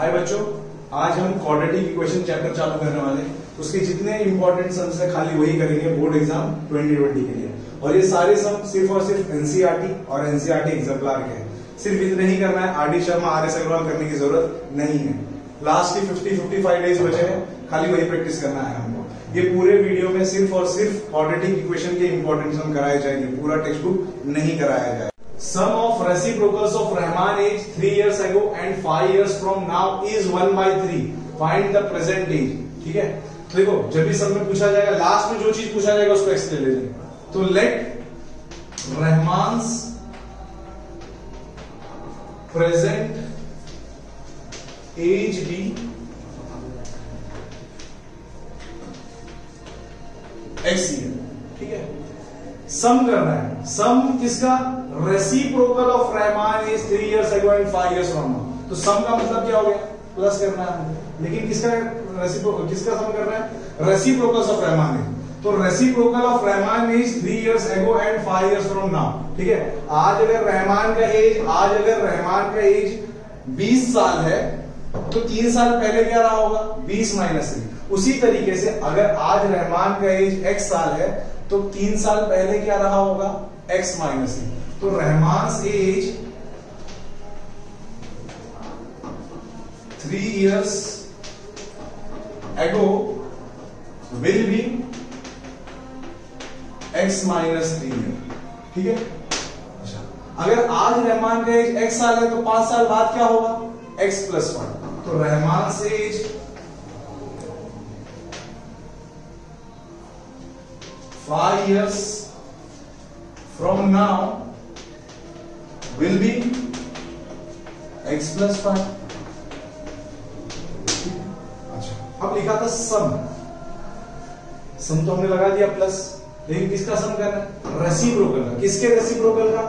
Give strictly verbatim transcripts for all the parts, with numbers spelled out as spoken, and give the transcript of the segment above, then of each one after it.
हाय बच्चों, आज हम क्वाड्रेटिक इक्वेशन चैप्टर चालू करने वाले हैं। उसके जितने इंपॉर्टेंट सम्स है खाली वही करेंगे बोर्ड एग्जाम ट्वेंटी ट्वेंटी के लिए। और ये सारे सम सिर्फ और सिर्फ एनसीईआरटी और एनसीईआरटी एग्जाम्पलर के हैं। सिर्फ इतने ही करना है, आरडी शर्मा आरएस अग्रवाल करने की जरूरत नहीं है। लास्ट के फिफ्टी फिफ्टी फाइव डेज बचे हैं, खाली वही प्रैक्टिस करना है हमको। ये पूरे वीडियो में सिर्फ और सिर्फ क्वाड्रेटिक इक्वेशन के इंपॉर्टेंट सम कराए जाएंगे, पूरा टेक्स्ट बुक नहीं कराया जाए। Sum of reciprocals of Rahman age three years ago and five years from now is one by three, find the present age. ठीक है, देखो जब भी सम में पूछा जाएगा, लास्ट में जो चीज पूछा जाएगा उसको एक्स ले लीजिए। तो let Rahman's present age be x year. ठीक है, सम करना है। सम किसका? Reciprocal of Rahman is three years ago and five years from now. तो सम का मतलब क्या हो गया? प्लस करना है। लेकिन किसका रेसिप्रोकल, किसका सम करना है? Reciprocal of Rahman is. तो reciprocal of Rahman is three years ago and five years from now. ठीक है, आज अगर रहमान का एज आज अगर रहमान का एज बीस साल है तो तीन साल पहले क्या रहा होगा? बीस माइनस थ्री। उसी तरीके से अगर आज रहमान का एज x साल है तो तीन साल पहले क्या रहा होगा? x minus three. तो Rahman age three years ago will be x minus three year. ठीक है, अच्छा अगर आज रहमान का एज x साल है तो पांच साल बाद क्या होगा? x plus one. तो Rahman age five years from now will be x plus five. अच्छा, अब लिखा था सम, सम तो हमने लगा दिया प्लस, लेकिन किसका सम करना? रेसिप्रोकल का। किसके रेसिप्रोकल का?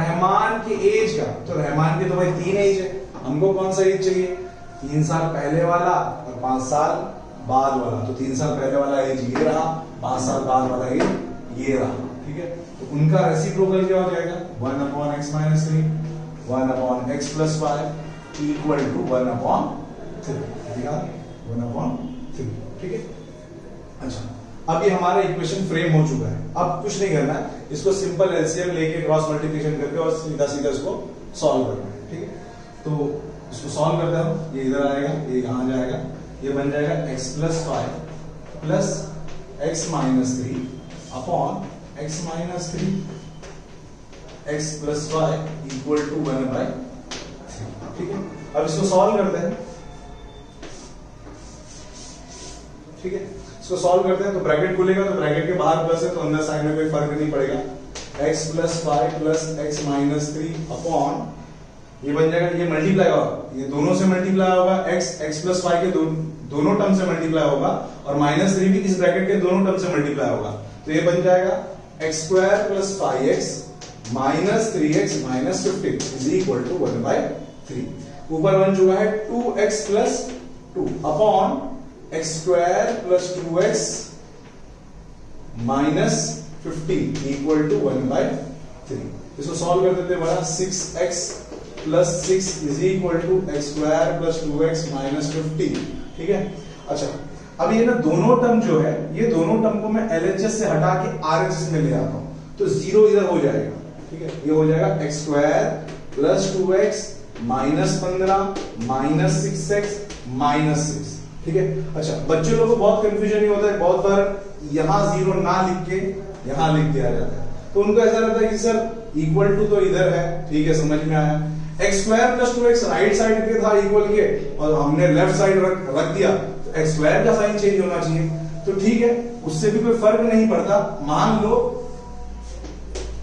रहमान के एज का। तो रहमान के तो भाई तीन एज है, हमको कौन सा एज चाहिए? तीन साल पहले वाला और पांच साल बाद वाला। तो तीन साल पहले वाला एज ये रहा, पांच साल बाद वाला ये ये रहा। ठीक है, तो उनका रेसिप्रोकल क्या हो जाएगा? One upon x minus three, one upon x plus five equal to one upon three. One upon three. ठीक है, अच्छा अब ये हमारा इक्वेशन फ्रेम हो चुका है। अब कुछ नहीं करना है, इसको सिंपल एलसीएम लेके क्रॉस मल्टीप्लिकेशन करके और सीधा सीधा इसको सॉल्व करना है। ठीक है, तो इसको सॉल्व करता हूँ। ये इधर आएगा, ये यहाँ जाएगा, ये बन जाएगा x plus five plus x minus three upon x minus three x plus five equal to one by three. ठीक है, अब इसको सॉल्व करते हैं। ठीक है, इसको सॉल्व करते हैं। तो ब्रैकेट खुलेगा तो ब्रैकेट के बाहर प्लस है, तो अंदर साइन में कोई फर्क नहीं पड़ेगा। x plus five plus x minus three upon ये बन जाएगा, ये मल्टीप्लाई होगा, ये दोनों से मल्टीप्लाई होगा, x x प्लस फाइव के दोनों दोनों टर्म से मल्टीप्लाई होगा और माइनस थ्री भी इस ब्रैकेट के दोनों टर्म से मल्टीप्लाई होगा। तो ये बन जाएगा x square plus five x minus three x minus fifteen is equal to one by three. ऊपर बन चुका है two x plus two upon x square plus two x minus fifteen equal to one by three. इसको solve कर देते हैं, बड़ा six x plus six is equal to x square plus two x minus fifteen. ठीक है, अच्छा अब ये ना दोनों टर्म जो है, ये दोनों टर्म को मैं एलएचएस से हटा के आरएचएस में ले आता हूं। तो जीरो इधर हो जाएगा। ठीक है, ये हो जाएगा x square plus two x minus पंद्रह minus six x minus six. ठीक है, अच्छा बच्चों लोगों को बहुत कंफ्यूजन ही होता है, बहुत बार यहाँ जीरो ना लिख के यहाँ लिख दिया जाता है, तो उनको ऐसा लगता है कि सर इक्वल टू तो इधर है। ठीक है, समझ में आया, x square plus two x right side के था इक्वल के और हमने लेफ्ट साइड रख रख दिया, तो एक्स स्क्वायर का साइन चेंज होना चाहिए। तो ठीक है, उससे भी कोई फर्क नहीं पड़ता। मान लो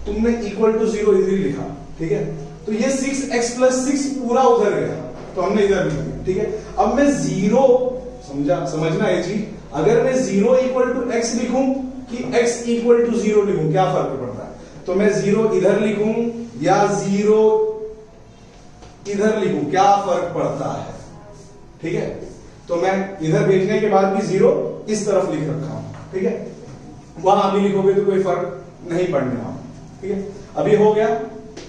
तुमने इक्वल टू जीरो इधर लिखा, ठीक है, तो ये सिक्स एक्स प्लस सिक्स पूरा उधर गया, तो हमने इधर लिख दिया। ठीक है, अब मैं जीरो समझा समझना है जी, अगर मैं जीरो इक्वल टू एक्स लिखूं कि एक्स इक्वल टू जीरो लिखूं, क्या फर्क पड़ता है? तो मैं जीरो इधर लिखूं या जीरो इधर लिखूं, क्या फर्क पड़ता है? ठीक है, तो मैं इधर भेजने के बाद भी जीरो इस तरफ लिख रखा हूं। ठीक है, वहां भी लिखोगे तो कोई फर्क नहीं पड़ने वाला। ठीक है, अभी हो गया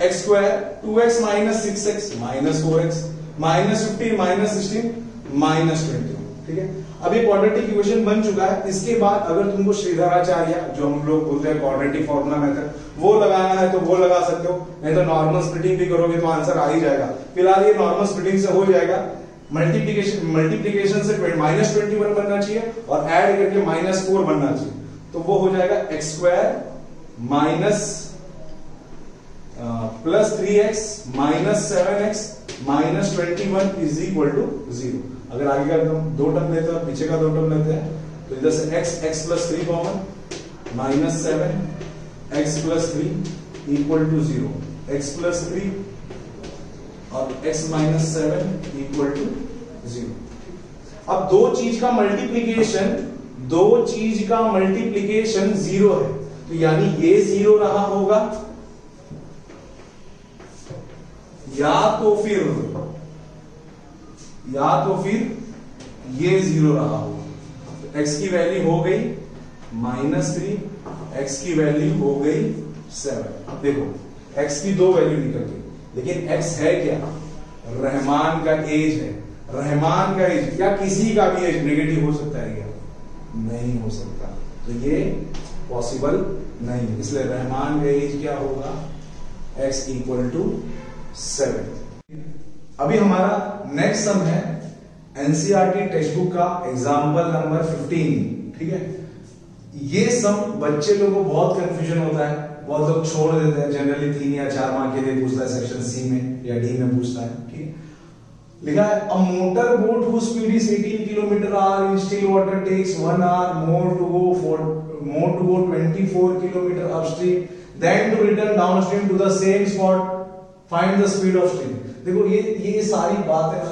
x square two x minus six x minus four x minus fifteen minus sixteen minus twenty. ठीक है, अब ये क्वाड्रेटिक इक्वेशन बन चुका है। इसके बाद अगर तुमको श्रीधराचार्य जो हम लोग बोलते हैं क्वाड्रेटिक फॉर्मूला मेथड वो लगाना है तो वो लगा सकते हो, नहीं तो नॉर्मल स्प्लिटिंग भी करोगे तो आंसर आ ही जाएगा। फिलहाल ये नॉर्मल स्प्लिटिंग से हो जाएगा, मल्टीप्लीकेशन मल्टीप्लीकेशन से माइनस ट्वेंटी वन बनना चाहिए और एड करके माइनस फोर बनना चाहिए, तो वो हो जाएगा x square minus plus three x minus seven x minus twenty one is equal to zero. अगर आगे का दो टर्म लेते हैं और पीछे का दो टर्म लेते हैं तो इधर से x x plus three common minus seven x plus three equal to zero, x plus three और x minus seven equal to zero. अब दो चीज का मल्टीप्लीकेशन दो चीज का मल्टीप्लीकेशन जीरो है तो यानी ये जीरो रहा होगा या तो फिर या तो फिर ये जीरो रहा होगा। तो एक्स की वैल्यू हो गई माइनस थ्री, एक्स की वैल्यू हो गई सेवन। देखो एक्स की दो वैल्यू निकल गई, लेकिन एक्स है क्या? रहमान का एज है। रहमान का एज या किसी का भी एज नेगेटिव हो सकता है क्या? नहीं हो सकता, तो ये पॉसिबल नहीं है। इसलिए रहमान का एज क्या होगा? X equal to seven. अभी हमारा नेक्स्ट सम है एनसीईआरटी टेक्स्ट बुक का एग्जाम्पल नंबर फिफ्टीन। ठीक है, ये सम बच्चे लोगों को बहुत कंफ्यूजन होता है, बहुत लोग छोड़ देते हैं। जनरली तीन या चार मार्क के लिए पूछता है, सेक्शन सी में या डी में पूछता है। ठीक है, लिखा है a motor boat whose speed is eighteen kilometre are in still water takes one hour more to go for more to go twenty four kilometre upstream then to return downstream to the same spot find the speed of stream. देखो ये ये सारी बातें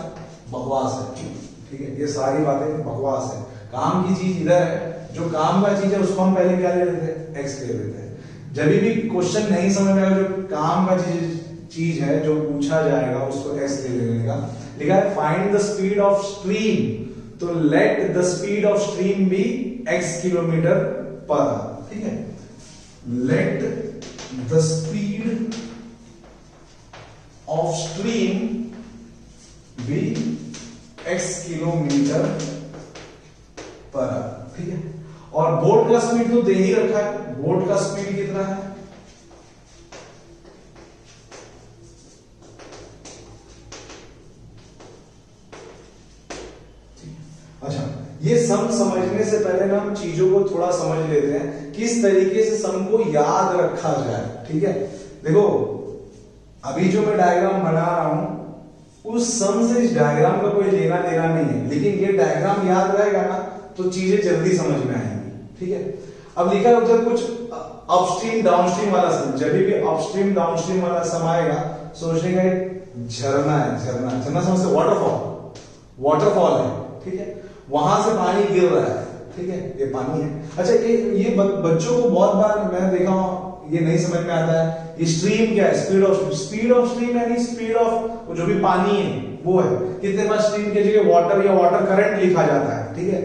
बकवास है। ठीक है, ये सारी बातें बकवास है। काम की चीज इधर है, जो काम का चीज है उसको हम पहले क्या ले लेते हैं? एक्स ले लेते हैं। जब भी क्वेश्चन नहीं समझ में आएगा, जो काम का चीज चीज है जो पूछा जाएगा उसको एक्स ले लेने का। लिखा है find the speed of stream, तो let the speed of stream be x kilometre per hour. ठीक है, let the speed of stream भी x किलोमीटर पर। ठीक है, और बोट का स्पीड तो दे ही रखा है। बोट का स्पीड कितना है? अच्छा, ये सम समझने से पहले ना हम चीजों को थोड़ा समझ लेते हैं, किस तरीके से सम को याद रखा जाए। ठीक है, देखो अभी जो मैं डायग्राम बना रहा हूं उस सम से इस डायग्राम का कोई लेना देना नहीं है, लेकिन ये डायग्राम याद रहेगा ना तो चीजें जल्दी समझ में आएंगी। ठीक है, अब लिखा है उधर कुछ अपस्ट्रीम डाउनस्ट्रीम वाला सम। जब भी अपस्ट्रीम डाउनस्ट्रीम वाला सम आएगा सोचने का झरना है, झरना झरना समझते वाटरफॉल वाटरफॉल है। ठीक है, वहां से पानी गिर रहा है। ठीक है, ये पानी है। अच्छा ये ये बच्चों को बहुत बार मैं देखा हूं ये नहीं समझ में आता है, ये स्ट्रीम क्या है? Speed of speed of stream यानी स्पीड ऑफ जो भी पानी है वो है। कितने बार स्ट्रीम के जगह वाटर या वाटर करंट लिखा जाता है। ठीक है,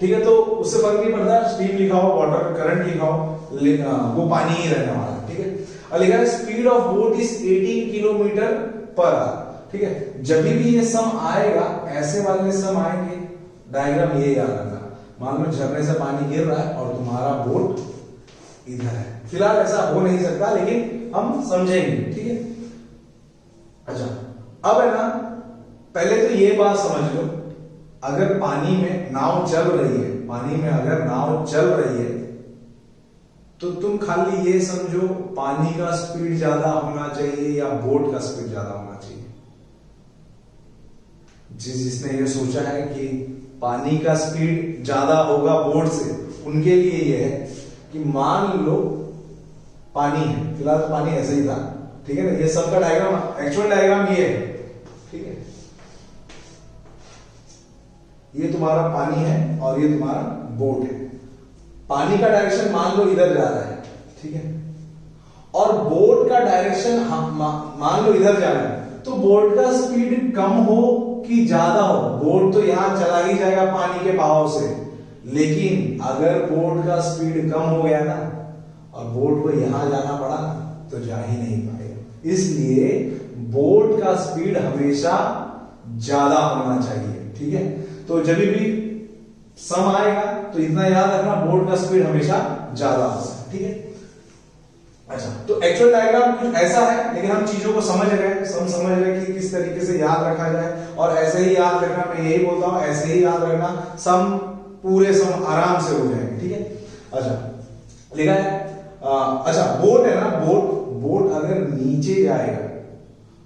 ठीक है, तो उससे फर्क नहीं पड़ता स्ट्रीम लिखा हो वाटर करंट लिखा हो, वो पानी ही रहने वाला है। ठीक है, और लिखा है speed of boat is eighteen kilometre per hour. ठीक है, जब भी ये सम आएगा, ऐसे वाले सम आएंगे, डायग्राम ये याद रखना। मान लो झरने से पानी गिर रहा है और तुम्हारा बोट इधर है। फिलहाल ऐसा हो नहीं सकता, लेकिन हम समझेंगे। ठीक है, अच्छा अब है ना, पहले तो ये बात समझ लो, अगर पानी में नाव चल रही है, पानी में अगर नाव चल रही है तो तुम खाली ये समझो पानी का स्पीड ज्यादा होना चाहिए या बोट का स्पीड ज्यादा होना चाहिए। जिस जिसने ये सोचा है कि पानी का स्पीड ज्यादा होगा बोट से, उनके लिए ये है कि मान लो पानी है, फिलहाल पानी ऐसे ही था। ठीक है ना, ये सबका डायग्राम एक्चुअल डायग्राम ये है। ठीक है, ये तुम्हारा पानी है और ये तुम्हारा बोट है। पानी का डायरेक्शन मान लो इधर जा रहा है। ठीक है, और बोट का डायरेक्शन मान लो इधर जा रहा है, तो बोट का स्पीड कम हो कि ज्यादा हो? बोट तो यहां चला ही जाएगा पानी के बहाव से, लेकिन अगर बोट का स्पीड कम हो गया ना और बोट को यहां जाना पड़ा तो जा ही नहीं पाएगा। इसलिए बोट का स्पीड हमेशा ज्यादा होना चाहिए। ठीक है, तो जब भी सम आएगा तो इतना याद रखना, बोर्ड का स्पीड हमेशा ज्यादा हो। ठीक है, अच्छा तो एक्चुअल डायग्राम कुछ ऐसा है, लेकिन हम चीजों को समझ रहे हैं, हम समझ रहे हैं कि किस तरीके से याद रखा जाए। और ऐसे ही याद रखना, मैं यही बोलता हूँ, ऐसे ही याद रखना, सम पूरे सम आराम से हो जाएंगे। ठीक है, अच्छा लिखा है आ, अच्छा बोट है ना, बोट बोट अगर नीचे जाएगा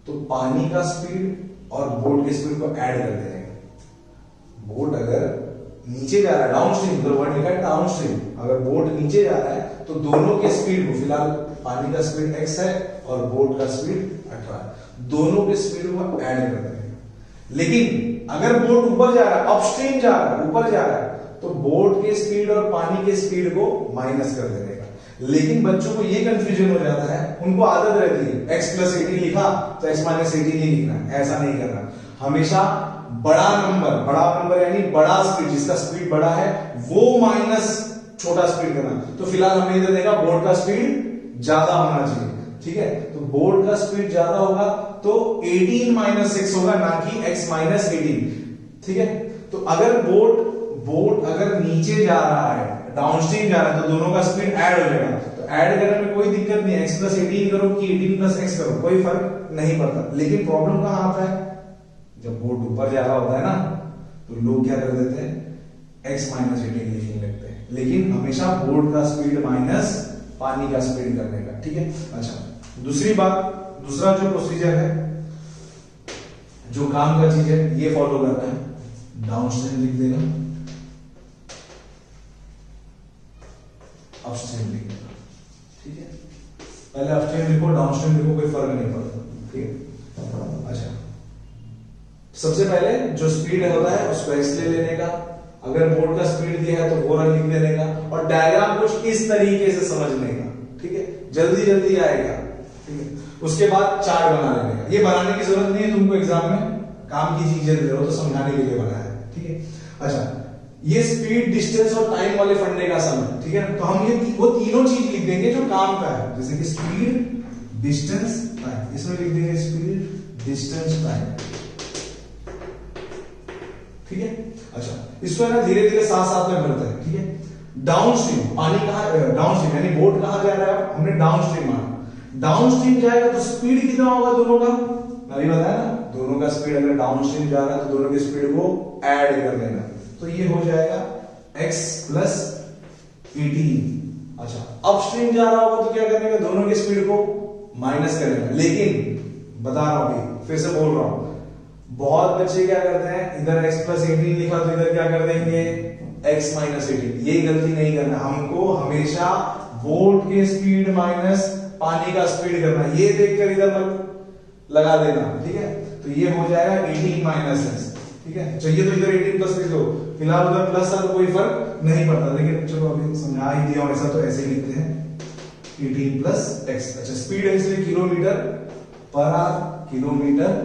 तो पानी का स्पीड और बोट की स्पीड को ऐड कर देगा। बोट अगर नीचे जा रहा है डाउन स्ट्रीम, तो वर्ड लिखा है डाउन स्ट्रीम, अगर बोट नीचे जा रहा है तो दोनों के स्पीड को, फिलहाल पानी का स्पीड एक्स है और बोट का स्पीड अठारह है, दोनों के स्पीड को ऐड कर देंगे। लेकिन अगर बोट ऊपर जा रहा है, अपस्ट्रीम जा रहा है, ऊपर जा रहा है, तो बोट के स्पीड और पानी के स्पीड को माइनस कर देगा। लेकिन बच्चों को ये कंफ्यूजन हो जाता है, उनको आदत रहती है एक्स प्लस एटीन लिखा तो एक्स माइनस एटीन नहीं लिखना, ऐसा नहीं करना। हमेशा बड़ा नंबर, बड़ा नंबर यानी बड़ा स्पीड, जिसका स्पीड बड़ा है वो माइनस छोटा स्पीड करना। तो फिलहाल हमें इधर देखा बोर्ड का स्पीड ज्यादा होना चाहिए। ठीक है, तो बोर्ड का स्पीड ज्यादा होगा तो एटीन माइनस सिक्स होगा, ना कि एक्स माइनस एटीन। ठीक है, तो अगर बोट बोट अगर नीचे जा रहा है, डाउनस्ट्रीम जा रहा है, तो दोनों का स्पीड ऐड हो जाएगा। तो ऐड करने में कोई दिक्कत नहीं है, एक्स प्लस एटीन करो कि एटीन प्लस एक्स करो, कोई फर्क नहीं पड़ता। लेकिन प्रॉब्लम कहां आता है, जब बोट ऊपर जा रहा होता है ना, तो लोग क्या कर देते हैं, एक्स माइनस एटीन लिखने लगते हैं। लेकिन हमेशा बोट का स्पीड माइनस पानी का स्पीड करने का। ठीक है, अच्छा दूसरी बात, दूसरा जो प्रोसीजर है, जो काम का चीज है, ये फॉलो करना है। डाउनस्ट्रीम लिख देना, अपस्ट्रीम लिख देना। ठीक है, पहले अपस्ट्रीम लिखो, डाउनस्ट्रीम लिखो, कोई फर्क नहीं पड़ता। ठीक है, अच्छा सबसे पहले जो स्पीड होता है उसको एक्स ले लेने का, अगर बोर्ड का स्पीड दिया है तो बोरा लिख देने का, और डायग्राम कुछ इस तरीके से समझने का। ठीक है, जल्दी जल्दी आएगा। ठीक है, उसके बाद चार्ट बना लेने का। ये बनाने की जरूरत नहीं है, तुमको एग्जाम में काम की चीजें दे रहे हो तो समझाने के लिए बनाया है। ठीक है, अच्छा ये स्पीड, डिस्टेंस और टाइम वाले फंडे का सम है। ठीक है, तो हम ये वो तीनों चीज लिख देंगे जो काम का है, जैसे कि स्पीड, डिस्टेंस, टाइम। इसमें लिख देंगे स्पीड, डिस्टेंस, टाइम। ठीक है, अच्छा इसको ना धीरे धीरे साथ साथ में भरते हैं। ठीक है, डाउनस्ट्रीम, पानी कहां, डाउनस्ट्रीम यानी बोट कहां जा रहा है, हमने डाउनस्ट्रीम माना, डाउनस्ट्रीम जाएगा तो स्पीड कितना होगा दोनों का, मैंने बताया ना, दोनों का स्पीड अगर डाउनस्ट्रीम जा रहा है तो दोनों की स्पीड को ऐड कर देना। तो ये हो जाएगा एक्स प्लस एटीन। अच्छा अपस्ट्रीम जा रहा होगा तो क्या करने का, दोनों की स्पीड को माइनस करेगा। लेकिन बता रहा हूं, फिर से बोल रहा हूं, बहुत बच्चे क्या करते हैं, इधर x प्लस एटीन लिखा तो इधर क्या कर देंगे x माइनस एटीन। ये गलती नहीं करना, हमको हमेशा बोट के स्पीड माइनस पानी का स्पीड करना, ये देखकर इधर मत लगा देना। ठीक है, तो ये हो जाएगा एटीन माइनस एक्स। ठीक है, चाहिए तो इधर एटीन प्लस लिख दो, फिलहाल उधर प्लस है तो कोई फर्क नहीं पड़ता। लेकिन चलो अभी समझा ही दिया और ऐसा तो ऐसे ही लिखते हैं एटीन प्लस एक्स। अच्छा स्पीड है इसलिए किलोमीटर पर आवर, किलोमीटर।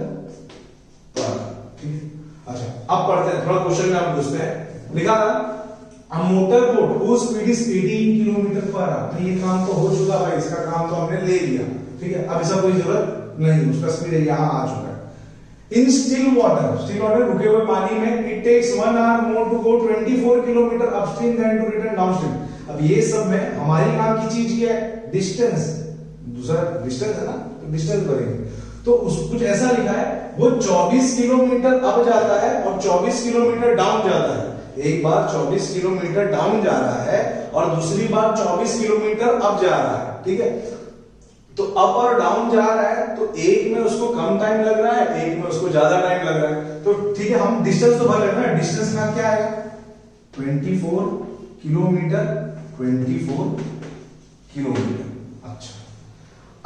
अच्छा अब पढ़ते हैं, थोड़ा क्वेश्चन में हम घुसते हैं। लिखा था motor boat whose speed is eighteen kilometre per hour. तो ये काम तो हो चुका भाई, इसका काम तो हमने ले लिया। ठीक है, अब इसका कोई जरूरत नहीं, उसका स्पीड यहाँ आ चुका है। In still water, still water रुके हुए पानी में, it takes one hour more to go चौबीस kilometre upstream then to return downstream. अब ये सब में हमारी काम की चीज क्या है, डिस्टेंस, दूसरा डिस्टेंस है ना, तो डिस्टेंस करेंगे। तो उस कुछ ऐसा लिखा है, वो चौबीस किलोमीटर अप जाता है और चौबीस किलोमीटर डाउन जाता है। एक बार चौबीस किलोमीटर डाउन जा रहा है और दूसरी बार चौबीस किलोमीटर अप जा रहा है। ठीक है, तो अप और डाउन जा रहा है, तो एक में उसको कम टाइम लग रहा है, एक में उसको ज्यादा टाइम लग रहा है। तो ठीक है, हम डिस्टेंस तो भर लेना है, डिस्टेंस का क्या है चौबीस किलोमीटर, चौबीस किलोमीटर।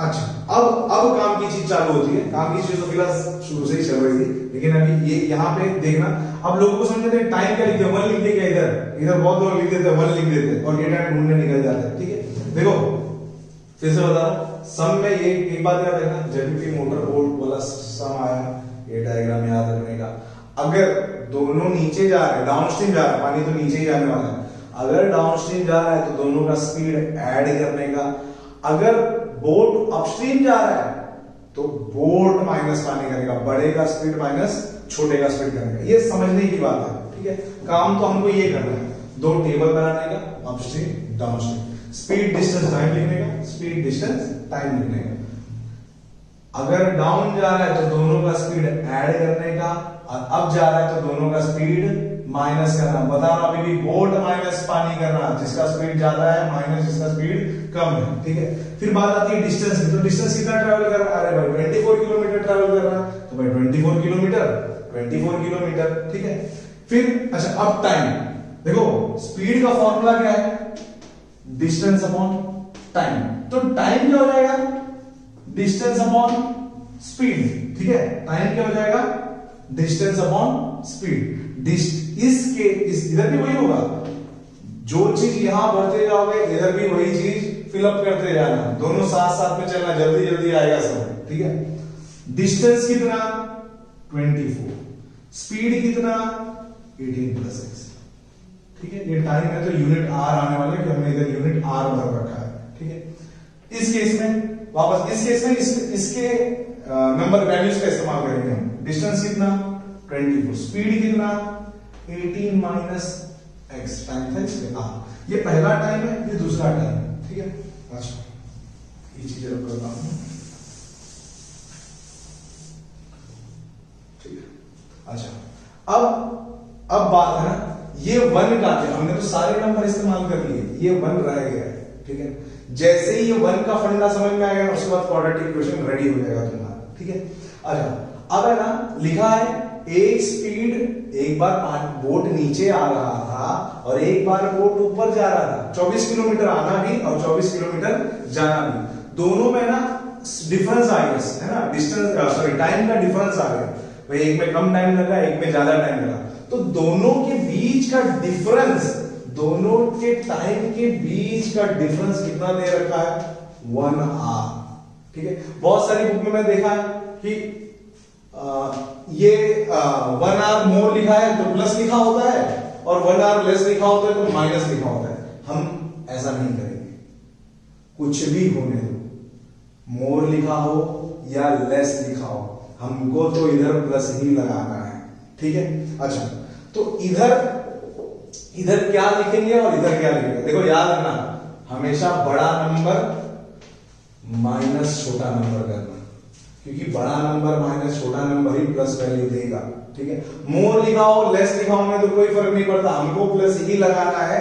अच्छा अब अब काम की चीज चालू होती है, काम की चीज तो फिलहाल शुरू से ही चल रही थी, लेकिन अभी ये यहाँ पे देखना, अब लोगों को समझते हैं टाइम क्या लिखते हैं, वन लिख देगा, इधर इधर बहुत लोग लिख देते हैं वन लिख देते हैं और ये टाइम ढूंढने निकल जाता है। ठीक है, देखो फिर से बता रहा हूँ, सम में ये एक बात याद रखना, जब भी मोटर बोट वाला सम आया, ये डायग्राम याद रखने का, अगर दोनों नीचे जा रहे, डाउनस्ट्रीम जा रहा है, पानी तो नीचे ही जाने वाला है, अगर डाउनस्ट्रीम जा रहा है तो दोनों का स्पीड ऐड करने का, अगर बोट अपस्ट्रीम जा रहा है तो बोट माइनस पानी करेगा, बढ़ेगा स्पीड माइनस छोटे का स्प्लिट करने का, ये समझने की बात है। ठीक है, काम तो हमको ये करना है, दो टेबल बनाने का, upstream downstream, speed distance time लिखने का, स्पीड डिस्टेंस टाइम लिखने का। अगर डाउन जा रहा है तो दोनों का स्पीड ऐड करने का, और अब जा रहा है तो दोनों का स्पीड माइनस करना। बता रहा अभी भी बोट माइनस पानी करना, जिसका स्पीड ज्यादा है माइनस जिसका स्पीड कम है। ठीक है, फिर बात आती है डिस्टेंस की, तो डिस्टेंस कितना ट्रैवल कर रहा है? अरे भाई चौबीस किलोमीटर ट्रैवल कर रहा है, तो भाई चौबीस किलोमीटर चौबीस किलोमीटर। ठीक है, फिर अच्छा अब टाइम देखो, स्पीड का फॉर्मूला क्या है? Distance upon time. तो टाइम क्या हो जाएगा? Distance upon speed. ठीक है, टाइम क्या हो जाएगा? Distance upon speed. इसके इस इधर भी वही होगा, जो चीज यहां भरते जाओगे इधर भी वही चीज फिलअप करते जाना, दोनों साथ साथ में चलना, जल्दी जल्दी आएगा सब। ठीक है, डिस्टेंस कितना? चौबीस। स्पीड कितना? अठारह प्लस एक्स। ठीक है, ये टाइम है तो यूनिट आर आने वाले, कि हमने इधर यूनिट आर भर रखा है। ठीक है, इस केस में वापस इस केस में इस, इसके नंबर वैल्यूज का इस्तेमाल करेंगे हम। डिस्टेंस कितना? चौबीस। स्पीड कितना? अठारह माइनस एक्स। टाइम था इसलिए आर। ये पहला टाइम है, ये दूसरा टाइम है। ठीक है, अच्छा ये चीजें रख लेता हूं। ठीक है, अच्छा अब अब बात है ना, ये वन का थे, हमने तो सारे नंबर इस्तेमाल कर लिए, ये वन रह गया है। ठीक है, जैसे ही ये वन का फंडा समझ में आएगा उसके बाद क्वाड्रेटिक इक्वेशन रेडी हो जाएगा तुम्हारा। ठीक है, अच्छा अब है ना, लिखा है एक स्पीड, एक बार बोट नीचे आ रहा था और एक बार बोट ऊपर जा रहा था। चौबीस किलोमीटर आना भी और चौबीस किलोमीटर जाना भी, दोनों में ना डिफरेंस आ गया है ना, डिस्टेंस सॉरी टाइम का डिफरेंस आ गया। भाई एक में कम टाइम लगा, एक में ज्यादा टाइम लगा, तो दोनों के बीच का डिफरेंस, दोनों के टाइम के बीच का डिफरेंस कितना दे रखा है? One are. ठीक है, बहुत सारी बुक में मैं देखा है कि आ, ये वन आर मोर लिखा है तो प्लस लिखा होता है, और वन आर लेस लिखा होता है तो माइनस लिखा होता है। हम ऐसा नहीं करेंगे, कुछ भी होने दो, मोर लिखा हो या लेस लिखा हो, हमको तो इधर प्लस ही लगाना है। ठीक है, अच्छा तो इधर इधर क्या लिखेंगे और इधर क्या लिखेंगे? देखो याद रखना, हमेशा बड़ा नंबर माइनस छोटा नंबर करना, क्योंकि बड़ा नंबर माइनस छोटा नंबर ही प्लस वैल्यू देगा। ठीक है, मोर लिखा हो लेस लिखा हो में तो कोई फर्क नहीं पड़ता, हमको प्लस ही लगाना है।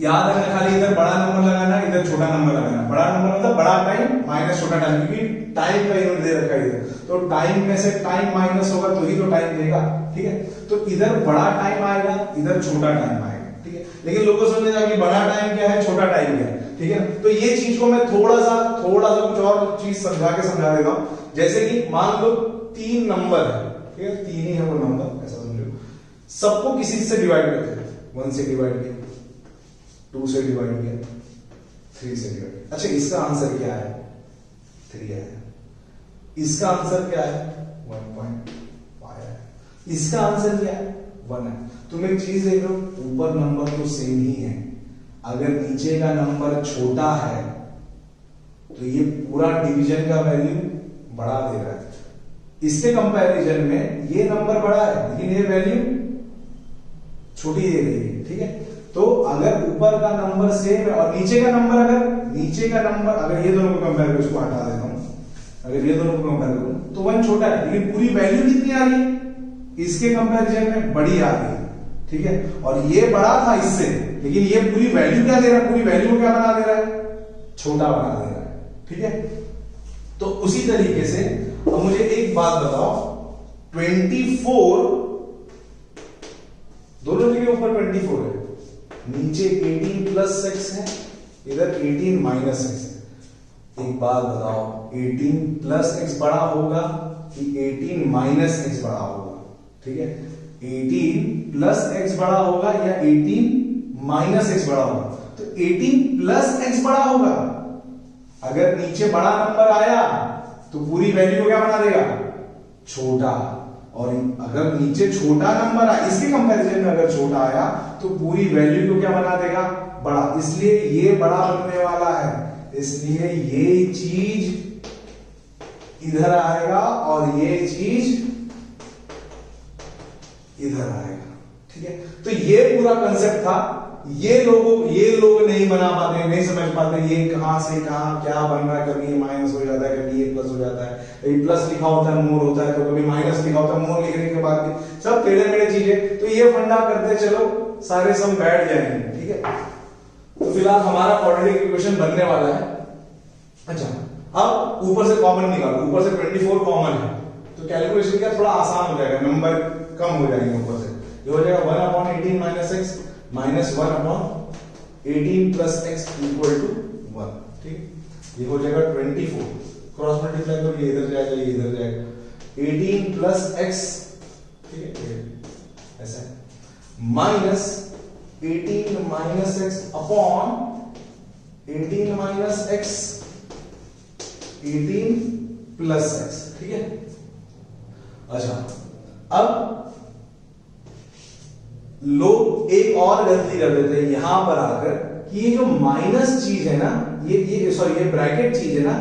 याद रखना, खाली इधर बड़ा नंबर लगाना, इधर छोटा नंबर लगाना। बड़ा नंबर मतलब बड़ा टाइम माइनस छोटा टाइम, क्योंकि टाइम का यूनिट दे रखा है इधर, तो टाइम में से टाइम माइनस होगा तो ही तो टाइम देगा। ठीक है, तो इधर बड़ा टाइम आएगा, इधर छोटा टाइम आएगा। ठीक है, लेकिन लोगों को समझना कि बड़ा टाइम क्या है, छोटा टाइम क्या है। ठीक है, तो ये चीज को मैं थोड़ा सा थोड़ा सा कुछ और चीज समझा के समझा देता हूँ। जैसे कि मान लो तीन नंबर है, ठीक है, तीन ही है वो नंबर, ऐसा समझो, सबको किसी से डिवाइड करते हैं, वन से डिवाइड किया, टू से डिवाइड किया, थ्री से डिवाइड। अच्छा इसका आंसर क्या है? थ्री है। इसका आंसर क्या है? वन पॉइंट फाइव है। इसका आंसर क्या है? वन है। तुम एक चीज देख लो, ऊपर नंबर तो सेम ही है, अगर नीचे का नंबर छोटा है तो ये पूरा डिवीजन का वैल्यू बढ़ा दे रहा है। इसके कंपैरिजन में ये नंबर बड़ा है लेकिन ये वैल्यू छोटी दे रही है। ठीक है, तो अगर ऊपर का नंबर सेम है और नीचे का नंबर, अगर नीचे का नंबर अगर ये दोनों को कंपेयर करो, इसको हटा देता हूं, अगर ये दोनों को कंपेयर करो तो वन छोटा है, लेकिन पूरी वैल्यू कितनी आ रही है? इसके कंपैरिजन में बड़ी आ रही है। ठीक है, और ये बड़ा था इससे, लेकिन ये पूरी वैल्यू क्या दे रहा है? पूरी वैल्यू को क्या बना दे रहा है? छोटा बना दे रहा है। ठीक है, तो उसी तरीके से अब मुझे एक बात बताओ, ट्वेंटी फोर दोनों के ऊपर ट्वेंटी फोर है, नीचे अठारह प्लस एक्स है, इधर अठारह माइनस एक्स है। एक बात बताओ, अठारह प्लस एक्स बड़ा होगा कि अठारह माइनस एक्स बड़ा होगा? ठीक है, अठारह प्लस एक्स बड़ा होगा या अठारह माइनस एक्स बड़ा होगा? तो अठारह प्लस एक्स बड़ा होगा। अगर नीचे बड़ा नंबर आया तो पूरी वैल्यू को क्या बना देगा? छोटा। और अगर नीचे छोटा नंबर आया, इसके कंपैरिजन में अगर छोटा आया तो पूरी वैल्यू को क्या बना देगा? बड़ा। इसलिए ये बड़ा बनने वाला है, इसलिए ये चीज इधर आएगा और ये चीज इधर आएगा। ठीक है, तो ये पूरा कंसेप्ट था। ये लोग ये लोग नहीं बना पाते, नहीं समझ पाते ये कहां से कहां क्या बन रहा है। कभी ये माइनस हो जाता है, कभी ये प्लस हो जाता है, कभी प्लस लिखा होता है मोर होता है, तो कभी माइनस लिखा होता है मोर लिखने के बाद भी सब टेढ़े मेढ़े चीजें। तो ये फंडा करते चलो, सारे सब बैठ जाएंगे। ठीक है, तो फिलहाल हमारा क्वाड्रेटिक इक्वेशन बनने वाला है। अच्छा, अब ऊपर से कॉमन निकालो, ऊपर से चौबीस कॉमन है तो कैलकुलेशन क्या थोड़ा आसान हो जाएगा, नंबर कम हो जाएंगे। ऊपर से ये हो जाएगा one upon eighteen minus x minus one upon eighteen plus x equal to one. ठीक, ये हो जाएगा चौबीस, क्रॉस मल्टीप्लाई करो, ये इधर जाएगा ये इधर जाएगा, एटीन प्लस एक्स, ठीक है ऐसा minus eighteen minus x upon eighteen minus x eighteen plus x. ठीक है, अच्छा अब लोग एक और गलती कर देते हैं यहां पर आकर कि ये जो माइनस चीज है ना, ये ये सॉरी ये ब्रैकेट चीज है ना,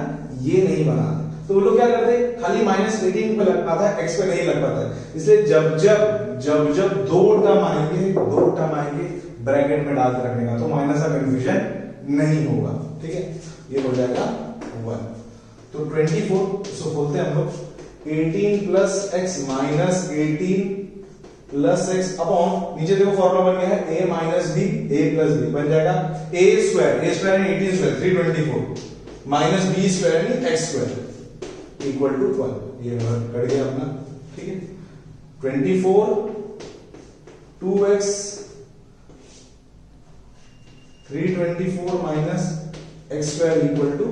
ये नहीं बनाते। तो वो लोग क्या करते हैं, खाली माइनस एटीन पे लग पाता है, एक्स पे नहीं लग पाता है। इसलिए जब जब जब जब दो टर्म आएंगे दो टर्म आएंगे ब्रैकेट में डाल के रखने का, तो माइनस का कंफ्यूजन नहीं होगा। ठीक है, ये हो जाएगा वन। तो चौबीस सो बोलते हैं हम लोग eighteen plus x minus eighteen plus x upon, नीचे देखो फॉर्मूला बन गया है a minus b a plus b, बन जाएगा ए स्क्वायर ए स्क्वायर यानी eighteen square three twenty four minus b square यानी x square equal to twelve. ये कट गया अपना। ठीक है, twenty four two x three twenty four minus x square equal to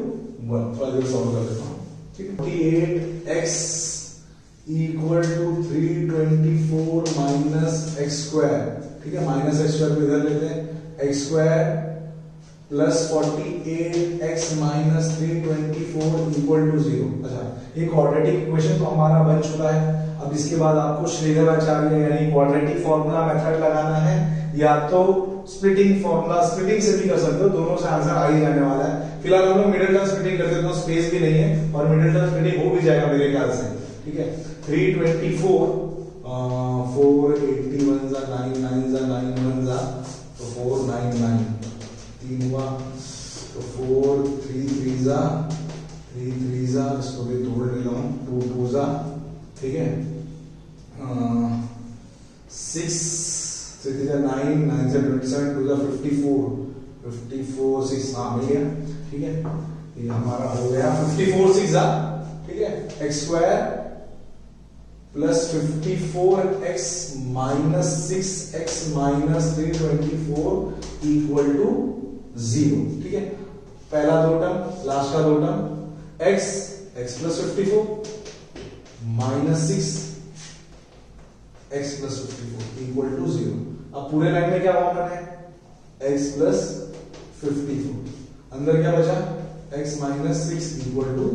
one. Solve कर देता हूं, forty eight x equal to three twenty four minus x square. ठीक है, माइनस एक्स स्क्वायर को इधर लेते हैं, x square plus forty eight x minus three twenty four equal to zero. अच्छा, ये क्वाड्रेटिक इक्वेशन तो हमारा बन चुका है। अब इसके बाद आपको श्रीधर आचार्य यानी क्वाड्रेटिक फॉर्मूला मेथड लगाना है, या तो स्प्लिटिंग फॉर्मूला, स्प्लिटिंग से भी कर सकते हो, दोनों से आंसर आ ही जाने वाला है। फिलहाल हम लोग मिडिल टर्म स्प्लिटिंग करते हैं, तो स्पेस भी नहीं है और मिडिल टर्म स्प्लिटिंग हो भी जाएगा मेरे ख्याल से। ठीक है, three twenty four four eighty one जा नाइन नाइन जा नाइन वन जा तो फोर नाइन नाइन तीन हुआ तो फोर थ्री थ्री जा थ्री थ्री जा इसको भी तोड़ ले लो टू टू जा। ठीक है, six So it is a nine, nine से twenty-seven, two से fifty-four, fifty-four six मिल गया। ठीक है, ये हमारा हो गया fifty-four six आ। ठीक है, x square plus fifty-four x minus six x minus three twenty-four equal to zero। ठीक है, पहला दो टर्म लास्ट का दो term x x plus fifty-four minus six x plus fifty-four equal to zero। अब पूरे लाइन में क्या कॉमन है, x plus fifty-four, अंदर क्या बचा x minus six equal to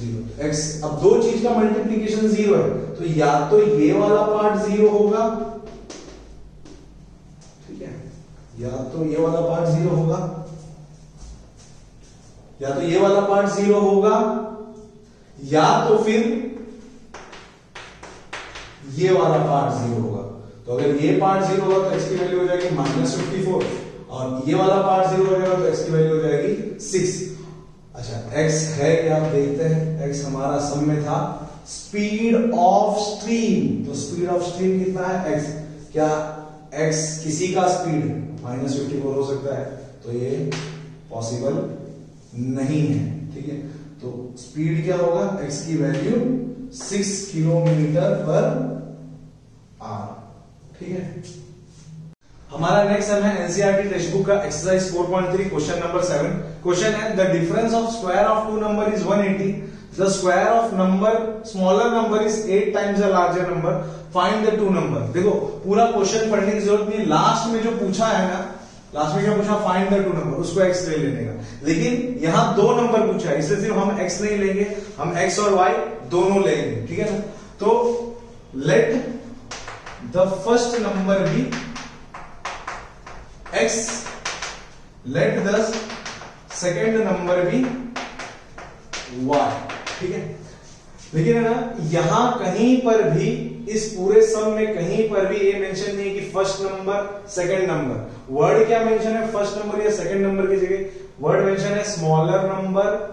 zero। x अब दो चीज का मल्टीप्लिकेशन जीरो है, तो या तो ये वाला पार्ट जीरो होगा, ठीक है, या तो ये वाला पार्ट जीरो होगा, या तो ये वाला पार्ट जीरो होगा, या तो फिर ये वाला पार्ट जीरो होगा। तो अगर ये पार्ट जीरो होगा तो एक्स की वैल्यू हो जाएगी माइनस फिफ्टी फोर, और ये वाला पार्ट जीरो हो जाएगा तो एक्स की वैल्यू हो जाएगी सिक्स। अच्छा, एक्स है क्या आप देखते हैं, एक्स हमारा सम में था स्पीड ऑफ स्ट्रीम। तो स्पीड ऑफ स्ट्रीम कितना है एक्स, क्या एक्स किसी का स्पीड माइनस फिफ्टी फोर हो सकता है, तो ये पॉसिबल नहीं है। ठीक है, तो स्पीड क्या होगा, एक्स की value six kilometre per hour. ठीक है, हमारा नेक्स्ट सम है एनसीईआरटी टेक्स्ट बुक का exercise four point three question number seven. Question है the difference of square of two number is one eighty, the square of number smaller number is eight times the larger number, find the two number. देखो पूरा question पढ़ने की जरूरत नहीं, last में जो पूछा है ना, लास्ट में क्या पूछा, फाइंड द टू नंबर, उसको एक्स ले लेने का। लेकिन यहाँ दो नंबर पूछा है, इसलिए सिर्फ हम एक्स नहीं लेंगे, हम एक्स और वाई दोनों लेंगे। ठीक है ना, तो let the first number be x, let the second number be y. ठीक है, लेकिन है ना, यहां कहीं पर भी इस पूरे सम में कहीं पर भी ये मेंशन नहीं है कि first number second number. Word क्या मेंशन है फर्स्ट नंबर या सेकंड नंबर की जगह? वर्ड मेंशन है स्मॉलर नंबर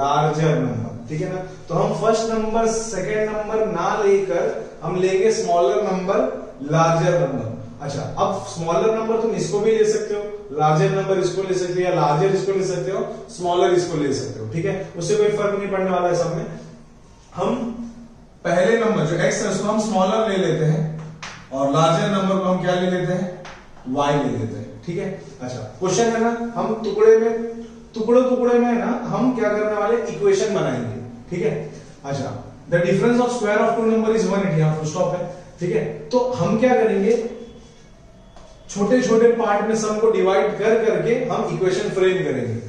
लार्जर नंबर, ठीक है ना। तो हम फर्स्ट नंबर सेकंड नंबर ना लेकर हम लेंगे स्मॉलर नंबर लार्जर नंबर। अच्छा, अब स्मॉलर नंबर तुम इसको भी ले सकते हो, लार्जर नंबर इसको ले सकते हो, या लार्जर इसको ले सकते हो, स्मॉलर इसको ले सकते हो, ठीक है। उससे कोई फर्क नहीं पड़ने वाला है। सब में हम पहले नंबर जो x है उसको हम स्मॉलर ले लेते हैं और लार्जर नंबर को हम क्या ले लेते हैं, y ले लेते हैं, ठीक है। अच्छा, क्वेश्चन है ना, हम टुकड़े में टुकड़ों टुकड़े में है ना हम क्या करने वाले, इक्वेशन बनाएंगे, ठीक है। अच्छा, the difference of square of two number is one eighty, यहां फुल स्टॉप है, ठीक है। तो हम क्या करेंगे, छोटे छोटे पार्ट में सम को डिवाइड कर करके हम इक्वेशन फ्रेम करेंगे।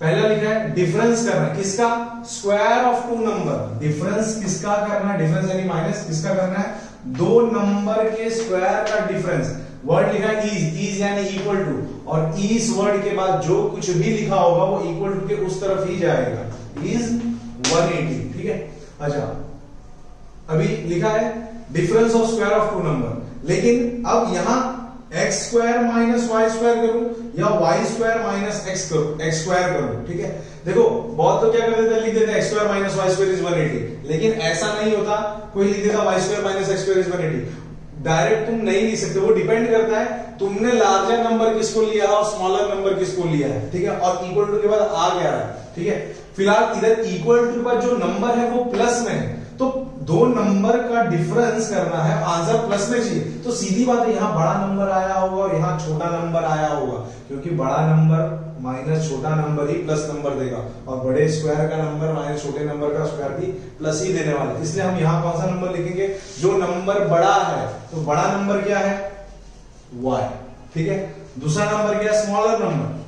पहला लिखा है डिफरेंस करना किसका, square of two number. Difference किसका करना है, डिफरेंस यानी माइनस किसका करना है, दो नंबर के स्क्वायर का डिफरेंस। वर्ड लिखा है इज, इज यानी इक्वल टू, और इस वर्ड के बाद जो कुछ भी लिखा होगा वो इक्वल टू के उस तरफ ही जाएगा, इज वन एटी, ठीक है। अच्छा, अभी लिखा है difference of square of two number, लेकिन अब यहां x square minus y square करूं या वाई स्क्वायर माइनस एक्स करूं, एक्स स्क्वायर करूं, ठीक है। देखो बहुत तो क्या कर देते हैं, लिख देते हैं x square minus y square is one eighty, लेकिन ऐसा नहीं होता। कोई लिख देता y square minus x square is one eighty, direct तुम नहीं लिख सकते। वो डिपेंड करता है तुमने लार्जर नंबर किसको लिया और स्मॉलर नंबर किसको लिया है, ठीक है। और इक्वल टू के बाद आ गया है, ठीक है। फिलहाल इधर इक्वल टू के बाद जो नंबर है वो प्लस में है, तो दो नंबर का डिफरेंस करना है, आंसर प्लस में चाहिए। तो सीधी बात है, यहाँ बड़ा नंबर आया होगा और यहाँ छोटा नंबर आया होगा, क्योंकि बड़ा नंबर माइनस छोटा नंबर ही प्लस नंबर देगा, और बड़े स्क्वायर का नंबर माइनस छोटे नंबर का स्क्वायर भी प्लस ही देने वाला है। इसलिए हम यहाँ कौन सा नंबर लिखेंगे, जो नंबर बड़ा है। तो बड़ा नंबर क्या है, वाई, ठीक है। दूसरा नंबर क्या है, smaller number,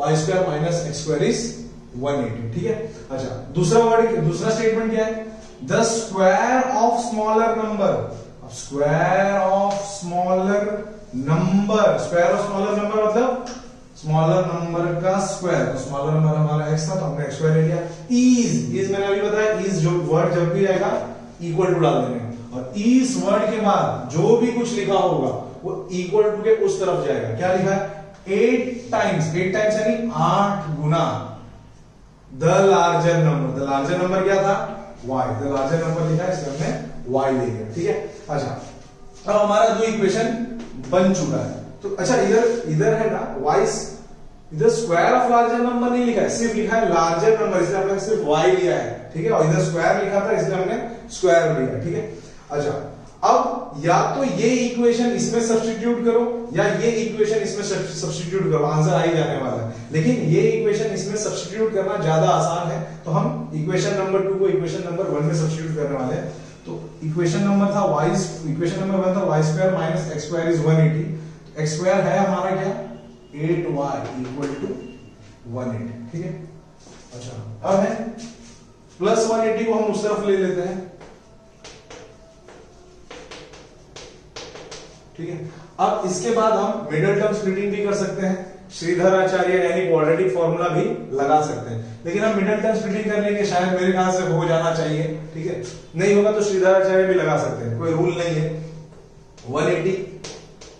y square minus x square is one eighty, ठीक है। अच्छा, दूसरा वर्ड, दूसरा स्टेटमेंट क्या है, The square of smaller number, square of smaller number, square of smaller number मतलब smaller number का square, तो smaller number हमारा x था तो हमने x square ले लिया। is, is मैंने अभी बताया, is जो word जब भी आएगा equal to डाल देंगे, और is word के बाद जो भी कुछ लिखा होगा वो equal to के उस तरफ जाएगा। क्या लिखा है, eight times, eight times यानी आठ गुना the larger number, the larger number क्या था, y, तो लार्जर नंबर लिखा है, इसमें हमने y ले लिया, ठीक है। अच्छा, अब हमारा दो इक्वेशन बन चुका है। तो अच्छा, इधर इधर है ना y, इधर स्क्वायर ऑफ लार्जर नंबर नहीं लिखा है, सिर्फ लिखा है लार्जर नंबर, इसलिए हमने सिर्फ y लिया है, ठीक है। और इधर स्क्वायर लिखा था इसलिए हमने स्क्वायर लिया, ठीक है। अच्छा, अब या तो ये इक्वेशन इसमें सब्स्टिट्यूट करो या ये इक्वेशन इसमें सब्स्टिट्यूट करो, आंसर आ ही जाने वाला है। लेकिन ये इक्वेशन इसमें सब्स्टिट्यूट करना ज्यादा आसान है, तो हम इक्वेशन नंबर टू को इक्वेशन नंबर वन में सब्स्टिट्यूट करने वाले हैं। तो इक्वेशन नंबर था y, इक्वेशन नंबर वन था y square minus x square is one eighty, तो x स्क्वायर है हमारा क्या eight y equal to one eighty, ठीक है। अच्छा, अब है प्लस वन एटी को हम उस तरफ ले लेते हैं, ठीक है। अब इसके बाद हम मिडल टर्म स्प्लिटिंग भी कर सकते हैं, श्रीधर आचार्य यानी क्वाड्रेटिक फॉर्मूला भी लगा सकते हैं, लेकिन हम मिडल टर्म स्प्लिटिंग कर लेंगे, शायद मेरे ख्याल से हो जाना चाहिए, ठीक है। नहीं होगा तो श्रीधर आचार्य भी लगा सकते हैं, कोई रूल नहीं है। One eighty,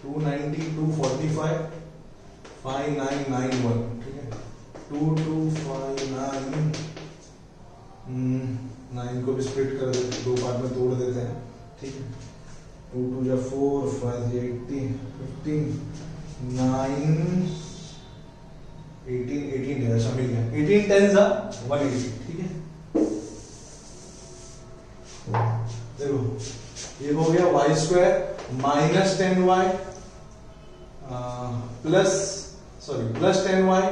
two ninety, two forty five, five nine nine one, ठीक है। Two two five nine nine को भी स्प्लिट कर देते, दो पार्ट में तोड़ देते हैं, ठीक है। टू टू जा four five eight nine eighteen eighteen है, अच्छा मिल गया। एटीन टेन जा वन एटी, ठीक है। देखो ये हो गया y square minus ten y plus sorry plus ten y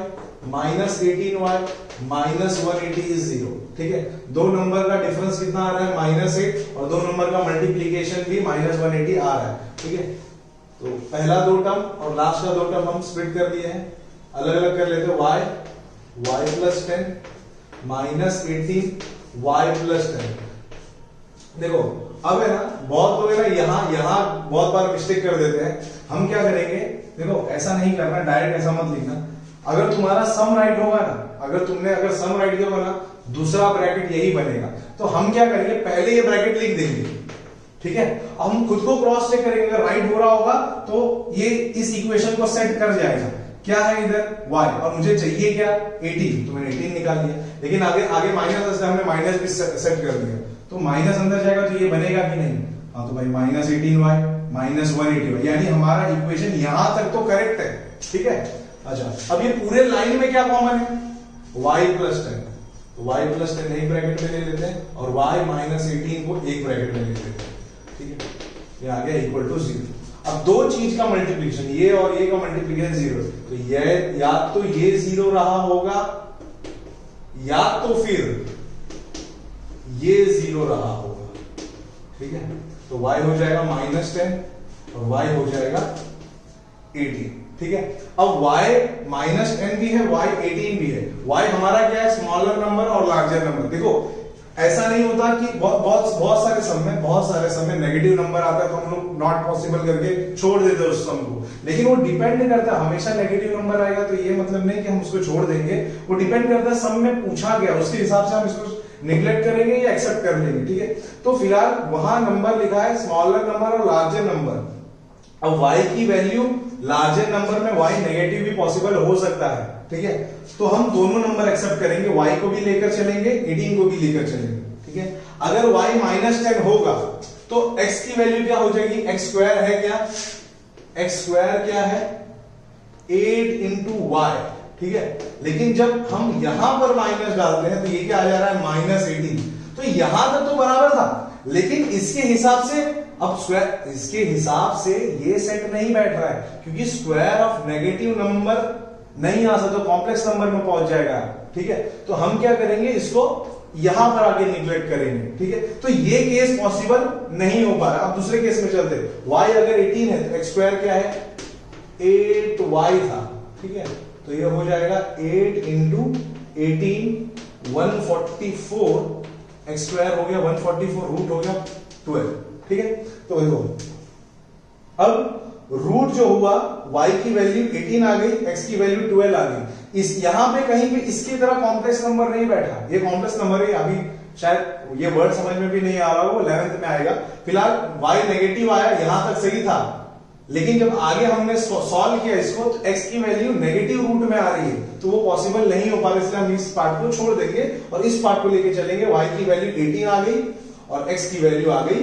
minus eighteen y minus one eighty is zero, ठीक है। दो नंबर का डिफरेंस कितना आ रहा है, माइनस एट, और दो नंबर का मल्टीप्लीकेशन भी माइनस वन एटी आ रहा है, ठीक है। तो पहला दो टर्म और लास्ट का दो टर्म हम स्प्लिट कर दिए हैं, अलग अलग कर लेते हैं। Y y plus ten minus eighteen y plus ten. देखो अब है ना, बहुत लोग ना यहाँ यहाँ बहुत बार मिस्टेक कर देते हैं। हम क्या करेंगे, देखो ऐसा नहीं करना, डायरेक्ट ऐसा मत लिखना। अगर तुम्हारा सम राइट होगा ना, अगर तुमने अगर सम राइट किया होगा ना, दूसरा ब्रैकेट यही बनेगा। तो हम क्या करेंगे, पहले ये ब्रैकेट लिख देंगे, ठीक है। अब हम खुद को क्रॉस चेक करेंगे, अगर राइट हो रहा होगा तो ये इस इक्वेशन को सेट कर जाएगा। क्या है इधर y और मुझे चाहिए क्या अठारह, तो मैंने अठारह निकाल लिया, लेकिन आगे आगे माइनस हमने माइनस भी सेट कर दिया, तो माइनस अंदर जाएगा तो ये बनेगा कि नहीं। हाँ तो भाई minus eighteen y minus one eighty y, यानी हमारा इक्वेशन यहां तक तो करेक्ट है, ठीक है। अच्छा अब ये पूरे लाइन में क्या कॉमन है, y plus ten, y plus ten एक ब्रैकेट में ले लेते हैं और वाई माइनस एटीन को एक ब्रैकेट में ले लेते हैं, ठीक है। ये आ गया इक्वल टू जीरो। अब दो चीज का मल्टीप्लिकेशन, ये और ये का मल्टीप्लिकेशन जीरो, तो ये या तो ये जीरो रहा होगा या तो फिर ये जीरो रहा होगा, ठीक है। तो y हो जाएगा माइनस टेन और y हो जाएगा एटीन, ठीक है। अब y माइनस टेन भी है, y एटीन भी है, y हमारा क्या है स्मॉलर नंबर और लार्जर नंबर। देखो ऐसा नहीं होता कि बहुत बहुत बहुत सारे सम में बहुत सारे सम में नेगेटिव नंबर आता है तो हम लोग नॉट पॉसिबल करके छोड़ देते हैं उस सम को, लेकिन वो डिपेंड नहीं करता हमेशा नेगेटिव नंबर आएगा तो ये मतलब नहीं कि हम उसको छोड़ देंगे, वो डिपेंड करता है सम में पूछा गया उसके हिसाब से हम इसको निग्लेक्ट करेंगे या एक्सेप्ट कर लेंगे, ठीक है। तो फिलहाल वहां नंबर लिखा है स्मॉलर नंबर और लार्जर नंबर। अब वाई की वैल्यू लार्जर नंबर में वाई नेगेटिव भी पॉसिबल हो सकता है, ठीक है। तो हम दोनों नंबर एक्सेप्ट करेंगे, y को भी लेकर चलेंगे एटीन को भी लेकर चलेंगे, ठीक है। अगर y माइनस टेन होगा तो x की वैल्यू क्या हो जाएगी, एक्स स्क्वायर है क्या, एक्स स्क्वायर क्या है एट इंटू वाई, ठीक है। लेकिन जब हम यहां पर माइनस डालते हैं तो ये क्या आ जा रहा है माइनस एटीन, तो यहां तक तो बराबर था लेकिन इसके हिसाब से अब स्क्वायर इसके हिसाब से ये सेट नहीं बैठ रहा है क्योंकि स्क्वायर ऑफ नेगेटिव नंबर नहीं आ सकता, कॉम्प्लेक्स नंबर में पहुंच जाएगा, ठीक है। तो हम क्या करेंगे इसको यहां पर आगे निग्लेक्ट करेंगे, ठीक है। तो ये केस पॉसिबल नहीं हो पा रहा। अब दूसरे केस में चलते, y अगर एटीन है तो x स्क्वायर क्या है एट वाई था, ठीक है। तो ये हो जाएगा eight into eighteen one forty four, x square हो गया वन फोर्टी फोर रूट हो गया ट्वेल्व, ठीक है। तो देखो अब रूट जो हुआ y की वैल्यू एटीन आ गई, x की वैल्यू ट्वेल्व आ गई। इस यहां पे कहीं पे इसकी तरह कॉम्प्लेक्स नंबर नहीं बैठा, ये कॉम्प्लेक्स नंबर है, अभी शायद ये वर्ड समझ में भी नहीं आ रहा हो, इलेवेंथ में आएगा। फिलहाल y नेगेटिव आया, यहां तक सही था, लेकिन जब आगे हमने सॉल्व किया इसको तो x की वैल्यू नेगेटिव रूट में आ रही है तो वो पॉसिबल नहीं हो पा रहा, इसलिए हम इस पार्ट को छोड़ देंगे और इस पार्ट को लेके चलेंगे। y की वैल्यू एटीन आ गई और x की वैल्यू आ गई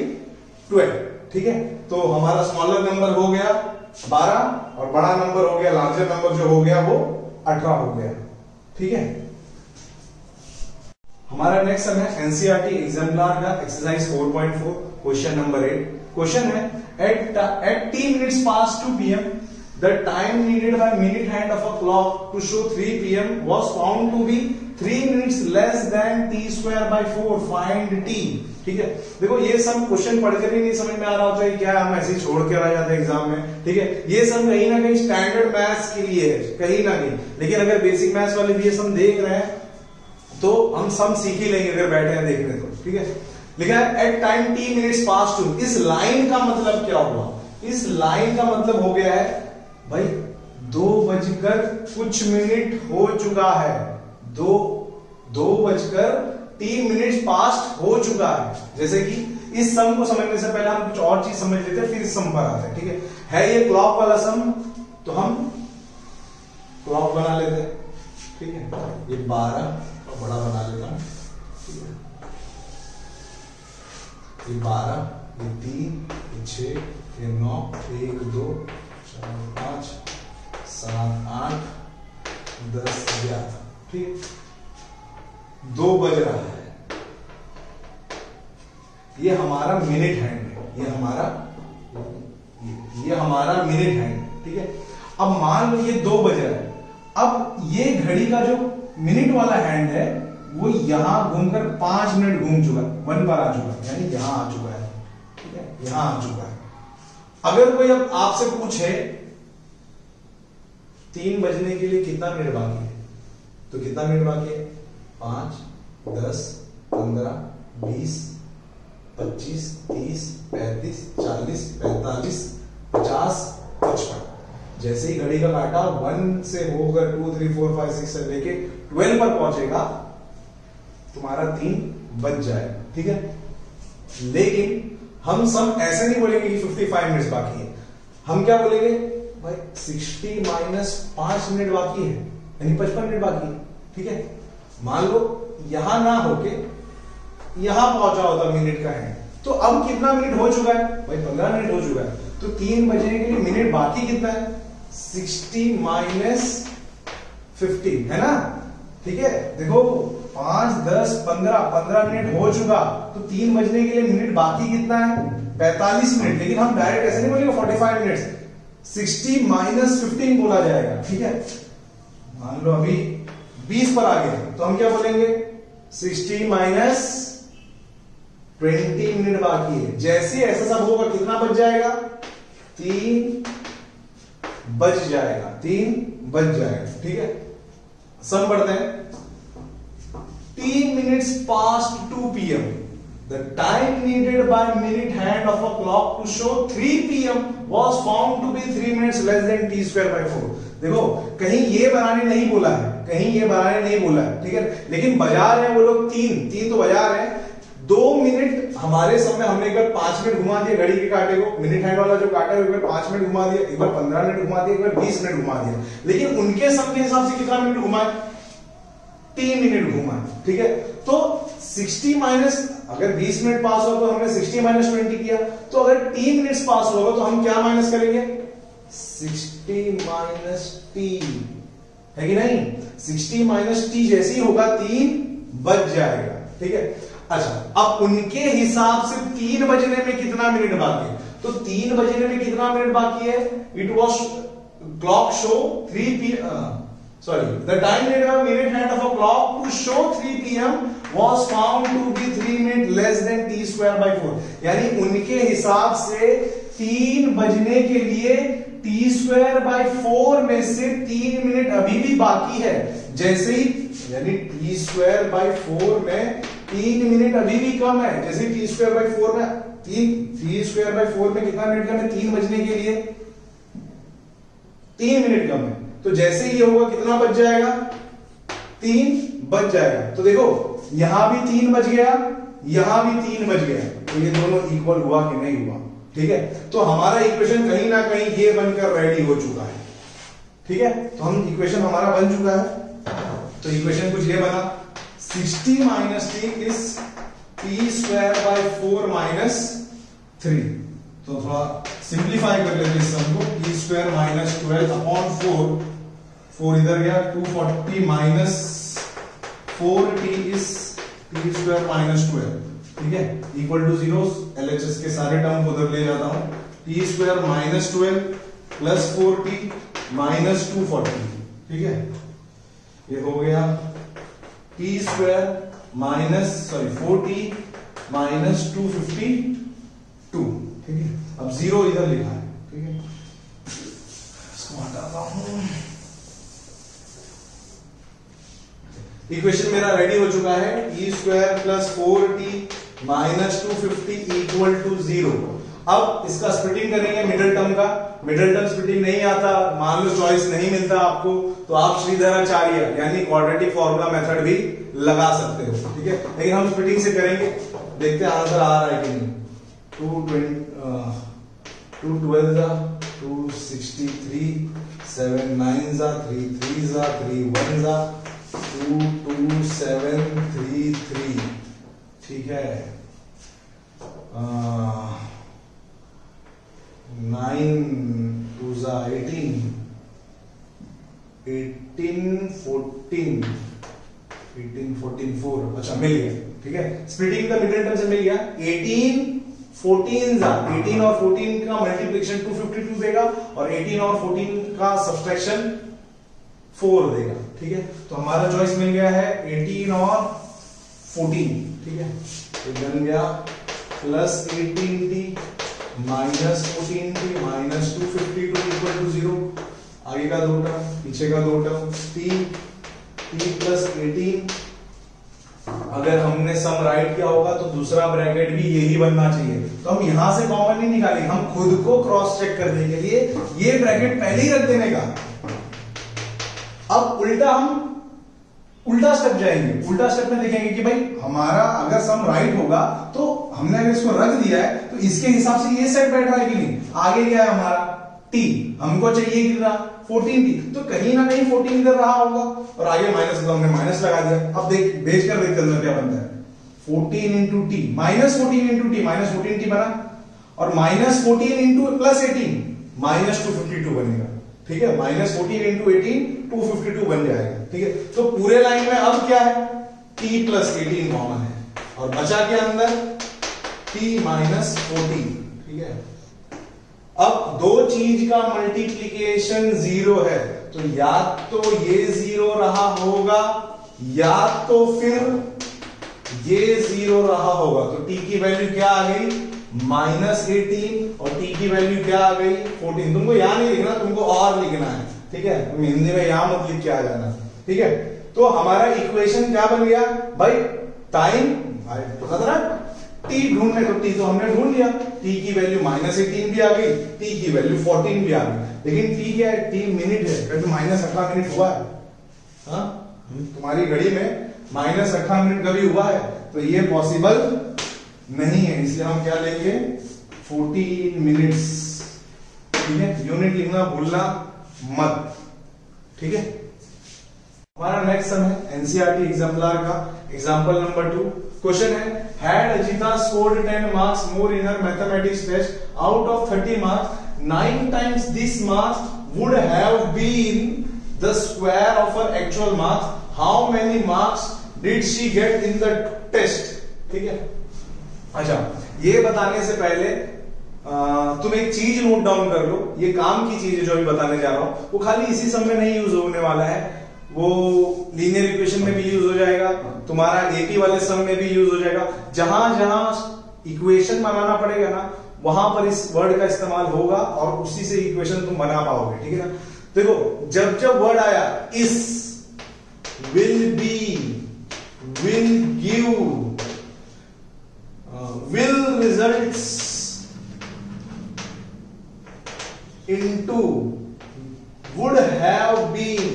ट्वेल्व, ठीक है। तो हमारा स्मॉलर नंबर हो गया बारह और बड़ा नंबर हो गया लार्जर नंबर जो हो गया वो अठारह हो गया, ठीक है। हमारा नेक्स्ट सम है एनसीईआरटी एग्जाम्पलर का exercise four point four, question number eight. Question है at at t minutes past two PM the time needed by minute hand of a clock to show three PM was found to be three minutes less than t square by four, find t, ठीक है। देखो ये सब question पढ़कर ही नहीं समझ में आ रहा होता है क्या, हम ऐसे ही छोड़ के रह जाते हैं एग्जाम में, ठीक है। ये सब कहीं ना कहीं स्टैंडर्ड मैथ्स के लिए है कहीं ना कहीं, लेकिन अगर बेसिक मैथ्स वाले भी ये सब देख रहे हैं तो हम सब सीख ही लेंगे अगर बैठे हैं देखने तो, ठीक है। लिखा है at time t minutes past two, इस लाइन का मतलब क्या हुआ, इस लाइन का मतलब हो गया है भाई दो बजकर कुछ मिनट हो चुका है, दो दो बजकर तीन मिनट पास्ट हो चुका है। जैसे कि इस सम को समझने से पहले हम कुछ और चीज समझ लेते हैं फिर इस सम पर आते हैं, ठीक है। है ये क्लॉक वाला सम तो हम क्लॉक बना लेते हैं, ठीक है। ये बारह और बड़ा बना लेता हूं, ठीक है। ये बारह, ये तीन, ये छह, ये नौ, एक, दो, चार, पांच, सात, आठ, दस, ग्यारह, दो बज रहा है। ये हमारा मिनट हैंड है, ये हमारा ये हमारा मिनट हैंड, ठीक है। अब मान लो ये दो बज रहा है, अब ये घड़ी का जो मिनट वाला हैंड है वो यहां घूमकर पांच मिनट घूम चुका है, वन बार आ चुका है, यानी यहां आ चुका है, ठीक है, यहां आ चुका है। अगर कोई अब आपसे पूछे तीन बजने के लिए कितना मिनट बाकी है तो कितना मिनट बाकी है, पांच, दस, पंद्रह, बीस, पच्चीस, तीस, पैंतीस, चालीस, पैंतालीस, पचास, पचपन। जैसे ही घड़ी का काटा वन से होकर two three four five six से लेके ट्वेल्व पर पहुंचेगा तुम्हारा तीन बच जाएगा, ठीक है। लेकिन हम सम ऐसे नहीं बोलेंगे कि पचपन मिनट्स बाकी है, हम क्या बोलेंगे भाई साठ माइनस पांच मिनट बाकी है यानी पचपन मिनट बाकी है। ठीक है, मान लो यहां ना होके यहां पहुंचा होता मिनट का है, तो अब कितना मिनट हो चुका है भाई पंद्रह मिनट हो चुका है, तो तीन बजने के लिए मिनट बाकी कितना है साठ माइनस पंद्रह है ना। ठीक है, देखो पांच दस पंद्रह पंद्रह मिनट हो चुका, तो तीन बजने के लिए मिनट बाकी कितना है पैंतालीस मिनट, लेकिन हम डायरेक्ट ऐसे नहीं बोलेंगे पैंतालीस मिनट, साठ माइनस पंद्रह बोला जाएगा। ठीक है, मान लो अभी बीस पर आ गए तो हम क्या बोलेंगे साठ माइनस बीस मिनट बाकी है। जैसे ऐसा सब होगा कितना बच जाएगा तीन बच जाएगा, तीन बच जाएगा। ठीक है, सम पढ़ते हैं। three minutes past two p m the time needed by minute hand of a clock to show three p m was found to be three minutes less than t square by four। देखो कहीं ये बनाने नहीं बोला है, कहीं ये बनाने नहीं बोला है। ठीक है, लेकिन बजा रहे हैं वो लोग तीन, तीन तो बजा रहे हैं। दो मिनट हमारे समय हमने एक बार पांच मिनट घुमा दिया घड़ी के कांटे को, मिनट हैंड वाला जो कांटा है एक बार पांच मिनट घुमा दिया, एक बार पंद्रह मिनट घुमा दिया, एक बार बीस मिनट घुमा दिया, लेकिन उनके समय के हिसाब से कितना मिनट घुमाए तीन मिनट घुमा। ठीक है, तो साठ माइनस अगर बीस मिनट पास हो तो हमने साठ माइनस बीस किया, तो अगर t मिनट्स पास होगा तो हम क्या माइनस करेंगे साठ माइनस t है कि नहीं, साठ माइनस t जैसी होगा तीन बच जाएगा। ठीक है, अच्छा अब उनके हिसाब से तीन बजने में कितना मिनट बाकी है, तो तीन बजने में कितना मिनट बाकी है it was clock show three P Sorry, the time needed by minute hand of a clock to show three p m was found to be three minutes less than t square by four। यानी उनके हिसाब से तीन बजने के लिए t square by four में से तीन मिनट अभी भी बाकी है। जैसे ही यानी t square by four में तीन मिनट अभी भी कम है, जैसे t square by four में तीन t square by four में कितना मिनट कम है तीन बजने के लिए तीन मिनट कम है, तो जैसे ये होगा कितना बच जाएगा तीन बच जाएगा। तो देखो यहां भी तीन बच गया, यहां भी तीन बच गया, तो ये दोनों इक्वल हुआ कि नहीं हुआ। ठीक है, तो हमारा इक्वेशन कहीं ना कहीं ये बनकर रेडी हो चुका है। ठीक है, तो हम इक्वेशन हमारा बन चुका है, तो इक्वेशन कुछ ये बना साठ minus t is t square by four minus three. तो थोड़ा सिंप्लीफाई कर लेते हैं सब को, t square minus twelve upon four, four इधर गया दो सौ चालीस minus four t is t square minus twelve. ठीक है, इक्वल टू जीरो, एलएचएस के सारे टर्म उधर ले जाता हूं, t square minus twelve plus four t minus दो सौ चालीस। ठीक है, ये हो गया t square minus sorry four t minus दो सौ बावन। ठीक है, अब जीरो इधर लिखा है। ठीक है, इसको हटाता हूं, इक्वेशन मेरा रेडी हो चुका है t square plus four t minus two fifty equal to zero. अब इसका स्प्लिटिंग करेंगे मिडिल टर्म का, मिडिल टर्म स्प्लिटिंग नहीं आता, मान लो चॉइस नहीं मिलता आपको, तो आप श्रीधराचार्य यानी क्वाड्रेटिक फॉर्मूला मेथड भी लगा सकते हो। ठीक है, लेकिन हम स्प्लिटिंग से करेंगे, देखते हैं आंसर आ रहा है कि नहीं। Two twenty two twelve two sixty three seven nine जा थ्री थ्री जा थ्री वन जा two two seven three three. ठीक है, नाइन टू जा eighteen eighteen fourteen eighteen fourteen four. अच्छा मिल गया, ठीक है, स्प्लिटिंग का मिडिल टर्म से मिल गया। एटीन फोर्टीन जा एटीन और फोर्टीन का मल्टीप्लिकेशन टू फिफ्टी टू देगा और एटीन और फोर्टीन का सब्सट्रैक्शन फोर देगा। ठीक है, तो हमारा चॉइस मिल गया है एटीन और फोर्टीन। ठीक है, तो बन गया plus eighteen t minus fourteen t minus two fifty two equal to zero. आगे का दो टर्म पीछे का दो term t t plus eighteen. अगर हमने सम राइट किया होगा तो दूसरा ब्रैकेट भी यही बनना चाहिए, तो हम यहां से कॉमन नहीं निकालेंगे, हम खुद को क्रॉस चेक करने के लिए ये ब्रैकेट पहले ही रख देने का। अब उल्टा हम उल्टा स्टेप जाएंगे, उल्टा स्टेप में देखेंगे कि भाई हमारा अगर सम राइट होगा तो हमने अगर इसको रख दिया है तो इसके हिसाब से ये सेट बैठ रहा है कि नहीं। आगे क्या है हमारा टी, हमको चाहिए कितना फोर्टीन टी, तो कहीं ना कहीं फोर्टीन इधर रहा होगा और आगे माइनस होता, हमने माइनस लगा दिया। अब देख भेज कर देख कर क्या बनता है, fourteen into t minus fourteen into t minus fourteen t बना और minus fourteen into plus eighteen minus two fifty two बनेगा। ठीक है, minus fourteen into eighteen two fifty two बन जाएगा। ठीक है, तो पूरे लाइन में अब क्या है t प्लस एटीन कॉमन है और बचा के अंदर t माइनस फोर्टीन। ठीक है, अब दो चीज का मल्टीप्लीकेशन जीरो है तो या तो ये जीरो रहा होगा या तो फिर ये जीरो रहा होगा। तो t की वैल्यू क्या आ गई माइनस एटीन और t की वैल्यू क्या आ गई फोर्टीन। तुमको यहाँ नहीं लिखना, तुमको और लिखना है। ठीक है, तुम हिंदी में यहाँ मत लिख के आ जाना। ठीक है, तो हमारा इक्वेशन क्या बन गया भाई, टाइम पता था ना t ढूंढने, तो t तो हमने ढूंढ लिया, t की वैल्यू माइनस एटीन भी आ गई, t की वैल्यू फोर्टीन भी आ गई। लेकिन t क्या है, t मिनट है, माइनस अठारह मिनट हुआ है। तुम्हारी घड़ी में माइनस अठारह मिनट कभी हुआ है तो ये पॉसिबल नहीं है, इसलिए हम क्या लेंगे फोर्टीन मिनट्स। ठीक है, यूनिट लिखना भूलना मत। ठीक है, हमारा नेक्स्ट सम है एनसीईआरटी एग्जाम्पलर का, एग्जाम्पल नंबर टू। क्वेश्चन है had Ajita scored ten marks more in her mathematics test out of thirty marks, nine times this marks would have been the square of her actual marks, how many marks did she get in the test. ठीक है, अच्छा ये बताने से पहले आ, तुम एक चीज नोट डाउन कर लो। ये काम की चीज है जो भी बताने जा रहा हूं, वो खाली इसी सब में नहीं यूज होने वाला है, वो लीनियर इक्वेशन में भी यूज हो जाएगा, तुम्हारा एपी वाले सम में भी यूज हो जाएगा। जहां जहां इक्वेशन बनाना पड़ेगा ना वहां पर इस वर्ड का इस्तेमाल होगा और उसी से इक्वेशन तुम बना पाओगे। ठीक है ना, देखो जब जब वर्ड आया is will be will give will results into would have been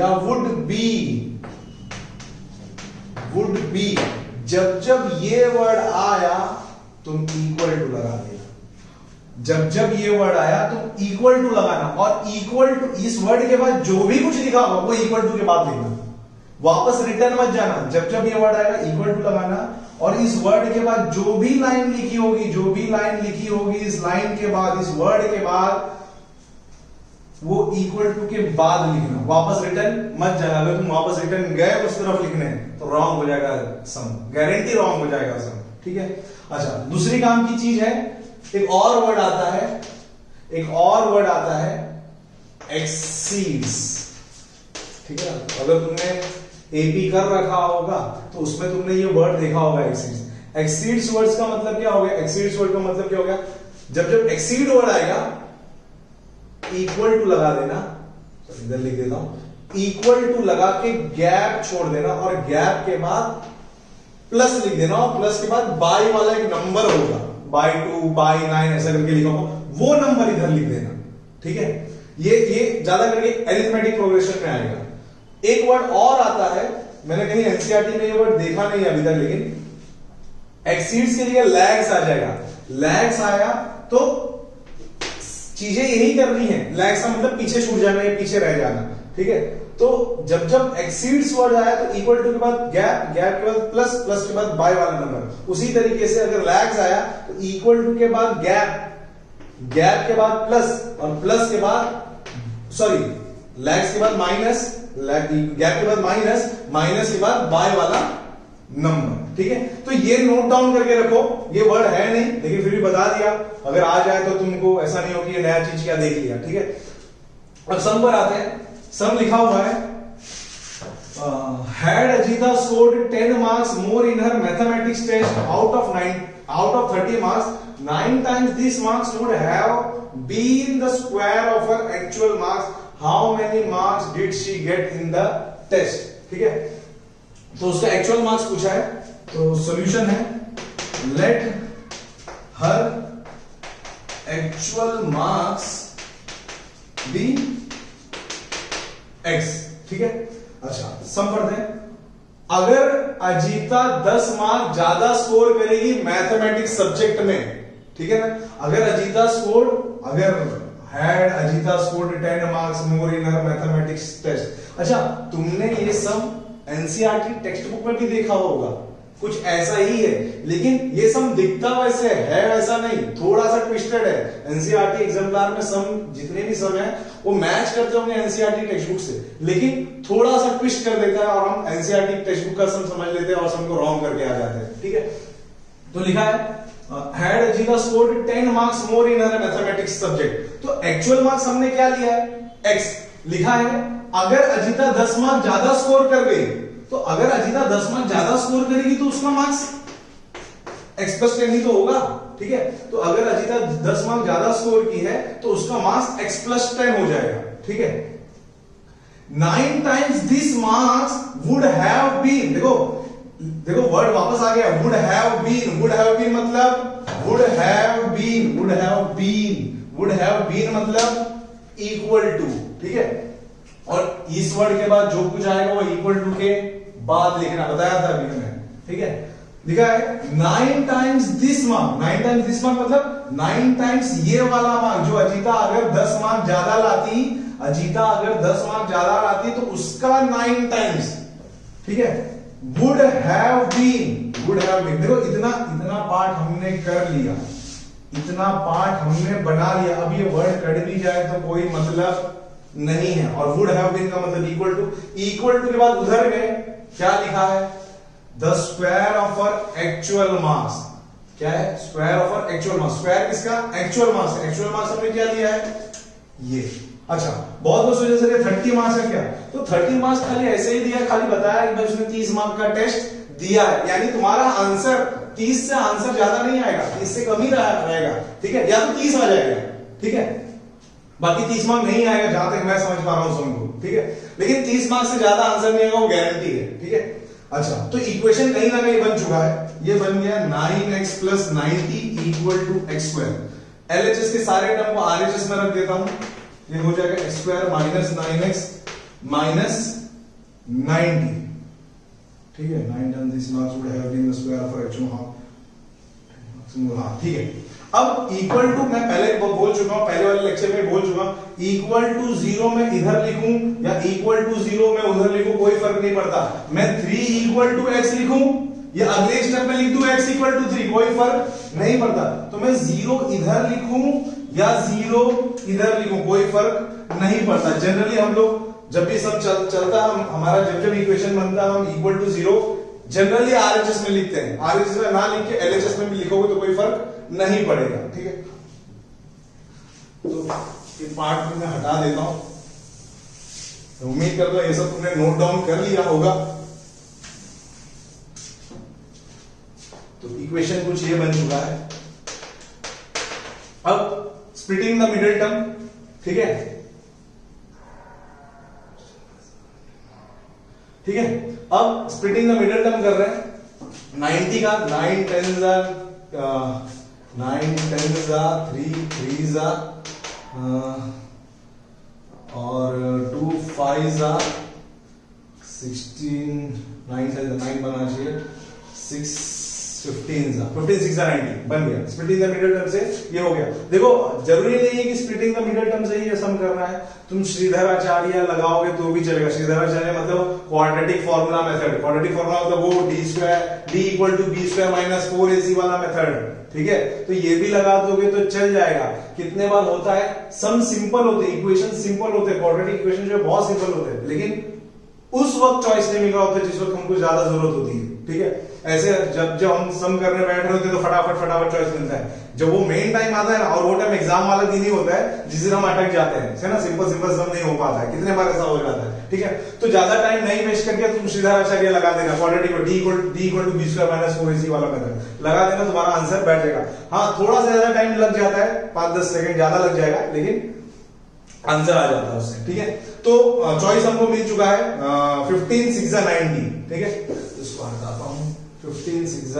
या would be would be, जब जब ये वर्ड आया तुम इक्वल टू लगा देना। जब जब ये वर्ड आया तुम इक्वल टू लगाना और इक्वल टू इस वर्ड के बाद जो भी कुछ लिखा होगा वो इक्वल टू के बाद लिखना, वापस रिटर्न मत जाना। जब जब ये वर्ड आएगा इक्वल टू लगाना और इस वर्ड के बाद जो भी लाइन लिखी होगी, जो भी लाइन लिखी होगी इस लाइन के बाद, इस वर्ड के बाद, वो इक्वल टू के बाद लिखना, वापस रिटर्न मत जाना। अगर तुम वापस रिटर्न गए उस तरफ लिखने तो रॉन्ग हो जाएगा सम, गारंटी रॉन्ग हो जाएगा सम। ठीक है, अच्छा दूसरी काम की चीज है, एक और वर्ड आता है, एक और वर्ड आता है एक्सीड्स। ठीक है, अगर तुमने एपी कर रखा होगा तो उसमें तुमने ये वर्ड देखा होगा एक्सीड्स। एक्सीड्स वर्ड्स का मतलब क्या हो गया, एक्सीड्स वर्ड का मतलब क्या हो गया, जब जब एक्सीड वर्ड आएगा इक्वल टू लगा देना, तो इधर लिख देता हूं इक्वल टू लगा के गैप छोड़ देना और गैप के बाद प्लस लिख देना और प्लस के बाद बाई वाला एक नंबर होगा, बाई टू बाई नाइन ऐसा करके लिखा होगा, वो नंबर इधर लिख देना। ठीक है, ये ये ज्यादा करके एरिथमेटिक प्रोग्रेशन में आएगा। एक वर्ड और आता है, मैंने कहीं एनसीईआरटी में ये वर्ड देखा नहीं अभी तक, लेकिन एक्सीड्स के लिए लैग्स आ जाएगा। लैग्स आया तो चीजें यही करनी है, लैग्स का मतलब पीछे छूट जाना या पीछे रह जाना। ठीक है, तो जब जब एक्सीड्स वर्ड आया तो इक्वल टू के बाद गैप, गैप के बाद प्लस, प्लस के बाद बाय वाला नंबर। उसी तरीके से अगर लैग्स आया तो इक्वल टू के बाद गैप, गैप के बाद प्लस और प्लस के बाद सॉरी लैग्स के बाद माइनस, गैप के बाद माइनस, माइनस के बाद बाय वाला नंबर। ठीक है, तो ये नोट डाउन करके रखो। ये वर्ड है नहीं लेकिन फिर भी बता दिया, अगर आ जाए तो तुमको ऐसा नहीं हो कि नया चीज क्या देख लिया। ठीक है, अब सम पर आते हैं। सम लिखा हुआ है had Ajita scored ten marks more in her mathematics test out of nine out of thirty marks, nine times this marks would have been the square of her actual marks, how many marks did she get in the test. ठीक है, तो उसका actual marks पूछा है, तो solution है let her actual marks be x. ठीक है, अच्छा संपर्क है। अगर अजीता दस मार्क ज्यादा स्कोर करेगी मैथमेटिक्स सब्जेक्ट में, ठीक है ना, अगर अजीता स्कोर अगर had Ajita score ten marks more in her mathematics test. अच्छा तुमने ये सब एनसीईआरटी टेक्स्ट बुक में भी देखा होगा, कुछ ऐसा ही है, लेकिन ये सम दिखता वैसे है वैसा नहीं, थोड़ा सा ट्विस्टेड है। एनसीईआरटी एग्जाम्पलर में सम जितने भी सम है वो मैच करते होंगे एनसीईआरटी टेक्स्ट बुक से, लेकिन थोड़ा सा ट्विस्ट कर देता है और हम एनसीईआरटी टेक्स्ट बुक का सम समझ लेते हैं और सम को रॉन्ग करके आ जाते हैं। ठीक है, तो लिखा है had Ajita scored ten marks more in her mathematics subject, तो actual marks हमने क्या लिया है x। लिखा है अगर अजीता दस मार्क्स ज्यादा स्कोर कर गई, तो अगर अजीता दस मार्क्स ज्यादा स्कोर करेगी तो उसका मार्क्स x plus टेन ही तो होगा। ठीक है, तो अगर अजीता दस मार्क्स ज्यादा स्कोर की है तो उसका मार्क्स x plus टेन हो जाएगा। ठीक है, nine times this marks would have been, देखो देखो वर्ड वापस आ गया, would have been. Would have been मतलब would have been would have been would have been मतलब इक्वल टू। ठीक है, और इस वर्ड के बाद जो कुछ आएगा वो इक्वल टू के बाद लिखना, बताया था अभी मैंने। ठीक है, लिखा है nine times this mark, nine times this mark मतलब नाइन टाइम्स ये वाला मार्क, जो अजीता अगर दस मार्क ज्यादा लाती अजीता अगर दस मार्क ज्यादा लाती तो उसका नाइन टाइम्स। ठीक है, Would have been, would have been, देखो इतना इतना पार्ट हमने कर लिया, इतना पार्ट हमने बना लिया। अब ये वर्ड कट भी जाए तो कोई मतलब नहीं है, और would have been का मतलब equal to, equal to के बाद उधर गए, क्या लिखा है the square of her actual mass, क्या है square of her actual mass, square किसका actual mass, actual mass हमने क्या लिया है ये। अच्छा बहुत बहुत सोचे सर थर्टी मार्क्स है क्या, तो थर्टी मार्क्स खाली ऐसे ही दिया, खाली बताया कि भाई उसने तीस मार्क का टेस्ट दिया है, यानी तुम्हारा आंसर तीस से आंसर ज्यादा नहीं आएगा, तीस से कम ही रहेगा। ठीक है, या तो तीस आ जाएगा। ठीक है, बाकी तीस मार्क नहीं आएगा जहां तक मैं समझ पा रहा हूं सबको। ठीक है, लेकिन तीस मार्क्स से ज्यादा आंसर नहीं आएगा, वो गारंटी है। ठीक है, अच्छा तो इक्वेशन कहीं ना कहीं बन चुका है, ये बन गया nine x plus ninety equal to x square. LHS के सारे टर्म को आरएचएस में रख देता हूं, ये हो जाएगा x square minus nine x minus ninety. ठीक है, nine times this marks would have been the square of actual. हाँ ठीक है, अब इक्वल टू मैं पहले बोल चुका हूं, पहले वाले लेक्चर में बोल चुका हूं, इक्वल टू जीरो में इधर लिखूं या इक्वल टू जीरो में उधर लिखूं कोई फर्क नहीं पड़ता, मैं थ्री इक्वल टू एक्स लिखूं या अगले स्टेप में लिख दूं एक्स इक्वल टू थ्री, कोई फर्क नहीं पड़ता। तो मैं जीरो इधर लिखूं या जीरो इधर लिखूं कोई फर्क नहीं पड़ता। जनरली हम लोग जब भी सब चल, चलता हम हमारा जब जब इक्वेशन बनता है हम equal to zero generally RHS में लिखते हैं, आरएचएस में ना लिख के एलएचएस में भी लिखोगे तो कोई फर्क नहीं पड़ेगा। ठीक है, तो ये पार्ट मैं हटा देता हूं, तो उम्मीद करता हूं ये सब तुमने नोट डाउन कर लिया होगा। तो इक्वेशन कुछ ये बन चुका है, अब स्प्लिटिंग द मिडिल टर्म। ठीक है, ठीक है, अब स्प्लिटिंग द मिडिल टर्म कर रहे हैं नाइनटी का, nine ten nine ten three three और टू फाइव सिक्सटीन, नाइन से नाइन बनना चाहिए, सिक्स फिफ्टीन जा फिफ्टीन सिक्स नाइनटी बन गया। स्प्लिटिंग द मिडिल टर्म से ये हो गया। देखो जरूरी नहीं है कि स्प्लिटिंग द मिडिल टर्म से ही सम करना है, तुम श्रीधर आचार्य लगाओगे तो भी चलेगा। श्रीधर आचार्य मतलब quadratic formula method, quadratic formula मतलब वो d square d equal to B square minus four AC वाला मेथड। ठीक है, तो ये भी लगा दोगे तो चल जाएगा। कितने बार होता है सम सिंपल होते हैं, इक्वेशन सिंपल होते हैं, क्वाड्रेटिक इक्वेशन जो है बहुत सिंपल होते हैं, लेकिन उस वक्त चॉइस नहीं मिल रहा होता जिस वक्त हमको ज्यादा जरूरत होती है। ठीक है, ऐसे जब जब हम सम करने बैठ रहे होते हैं तो फटाफट फटाफट चॉइस मिलता है, जब वो मेन टाइम आता है ना, और वो टाइम एग्जाम वाला दिन ही होता है जिस दिन हम अटक जाते हैं, है ना, सिंपल सिंपल सम नहीं हो पाता है, कितने बार ऐसा हो जाता है। ठीक है, तो ज्यादा टाइम नहीं वेस्ट करके तुम श्रीधर आचार्य लगा देना, quadratic d equal d equal to B square minus four AC वाला मेथड लगा देना, तुम्हारा आंसर बैठ जाएगा। हाँ थोड़ा सा ज्यादा टाइम लग जाता है, पांच दस सेकेंड ज्यादा लग जाएगा, लेकिन आंसर आ जाता है उससे। ठीक है, तो चॉइस हमको मिल चुका है फिफ्टीन सिक्स नाइनटी। ठीक है, इसको हटाता हूं, fifteen six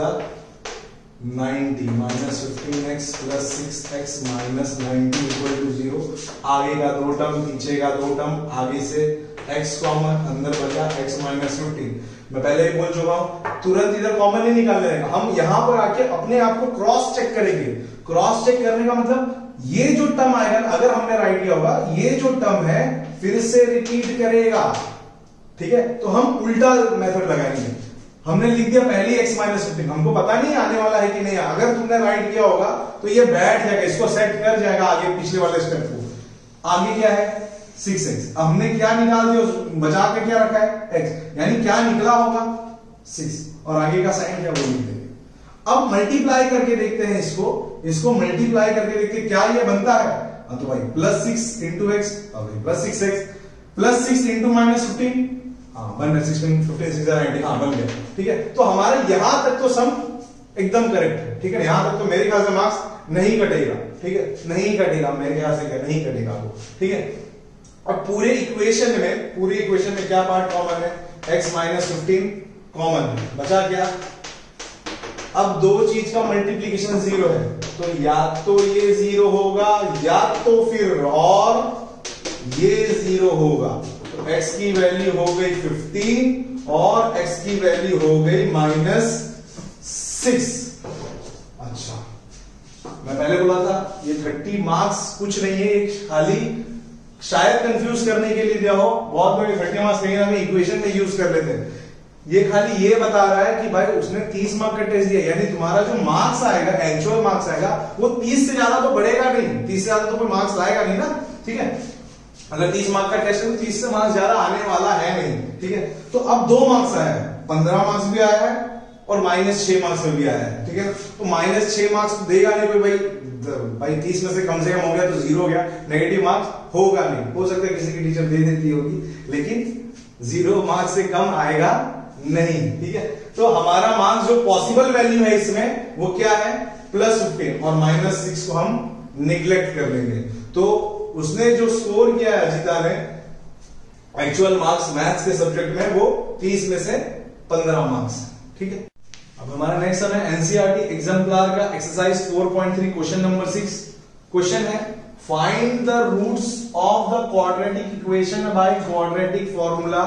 ninety minus fifteen x plus six x minus ninety equal to zero. आगे का दो टर्म, पीछे का दो टर्म, आगे से x कॉमन अंदर बचा x माइनस फिफ्टीन। मैं पहले ही बोल चुका हूं, तुरंत इधर कॉमन नहीं निकालने का, हम यहां पर आके अपने आप को क्रॉस चेक करेंगे। क्रॉस चेक करने का मतलब ये जो टर्म आएगा, अगर हमने राइट किया होगा, ये जो टर्म है फिर से रिपीट करेगा, ठीक है। तो हम उल्टा मेथड लगाएंगे। हमने लिख दिया पहले x माइनस फिफ्टीन, हमको पता नहीं आने वाला है कि नहीं। अगर तुमने राइट किया होगा तो ये बैठ जाएगा, इसको सेट कर जाएगा आगे पिछले वाले स्टेप को। आगे क्या है सिक्स एक्स, अब हमने क्या निकाल दिया, बचा के क्या रखा है x, यानी क्या निकला होगा सिक्स, और आगे का साइन क्या वो लिख देंगे। अब मल्टीप्लाई करके देखते हैं इसको, इसको मल्टीप्लाई करके देखते क्या ये बनता है। तो भाई plus six into x, plus six x plus six into minus fifteen, ठीक है। तो हमारे यहां तक तो सम एकदम करेक्ट है, ठीक है। यहां तक तो मेरे ख्याल से मार्क्स नहीं कटेगा, ठीक है, नहीं कटेगा मेरे ख्याल से, नहीं कटेगा वो, ठीक है। अब पूरे इक्वेशन में, पूरे इक्वेशन में क्या पार्ट कॉमन है, एक्स माइनस फिफ्टीन कॉमन है, बचा क्या। अब दो चीज का मल्टीप्लीकेशन जीरो है, तो या तो ये जीरो होगा या तो फिर और ये जीरो होगा। x की वैल्यू हो गई फिफ्टीन और x की वैल्यू हो गई माइनस सिक्स। अच्छा, मैं पहले बोला था ये तीस मार्क्स कुछ नहीं है, खाली शायद कंफ्यूज करने के लिए दिया हो। बहुत बड़े तीस मार्क्स नहीं, हमें इक्वेशन में यूज कर लेते हैं। ये खाली ये बता रहा है कि भाई उसने तीस मार्क्स का टेस्ट दिया, यानी तुम्हारा जो मार्क्स आएगा, एक्चुअल मार्क्स आएगा, वो तीस से ज्यादा तो बढ़ेगा नहीं, तीस से ज्यादा तो कोई मार्क्स लाएगा नहीं ना, ठीक है। अगर तीस मार्क्स का टेस्ट है तो तीस से मार्क्स ज्यादा आने वाला है नहीं, ठीक है। तो अब दो मार्क्स आया है, पंद्रह मार्क्स भी आया है और माइनस छह मार्क्स भी आया है, ठीक है। तो माइनस छह मार्क्स देगा नहीं कोई, भाई भाई तीस में से कम से कम हो गया तो जीरो हो गया, नेगेटिव मार्क्स होगा नहीं। हो सकता है किसी की टीचर दे देती होगी, लेकिन जीरो मार्क्स से कम आएगा नहीं, ठीक है। तो हमारा मार्क्स जो पॉसिबल वैल्यू है इसमें वो क्या है, प्लस फिफ्टीन और माइनस सिक्स को हम निग्लेक्ट कर लेंगे। तो उसने जो स्कोर किया है अजिता ने एक्चुअल मार्क्स मैथ्स के सब्जेक्ट में, वो तीस में से पंद्रह मार्क्स, ठीक है। अब हमारा नेक्स्ट सम है एनसीईआरटी एग्जाम्पलर का exercise four point three, question number six. Question है find the roots of the quadratic equation by quadratic formula.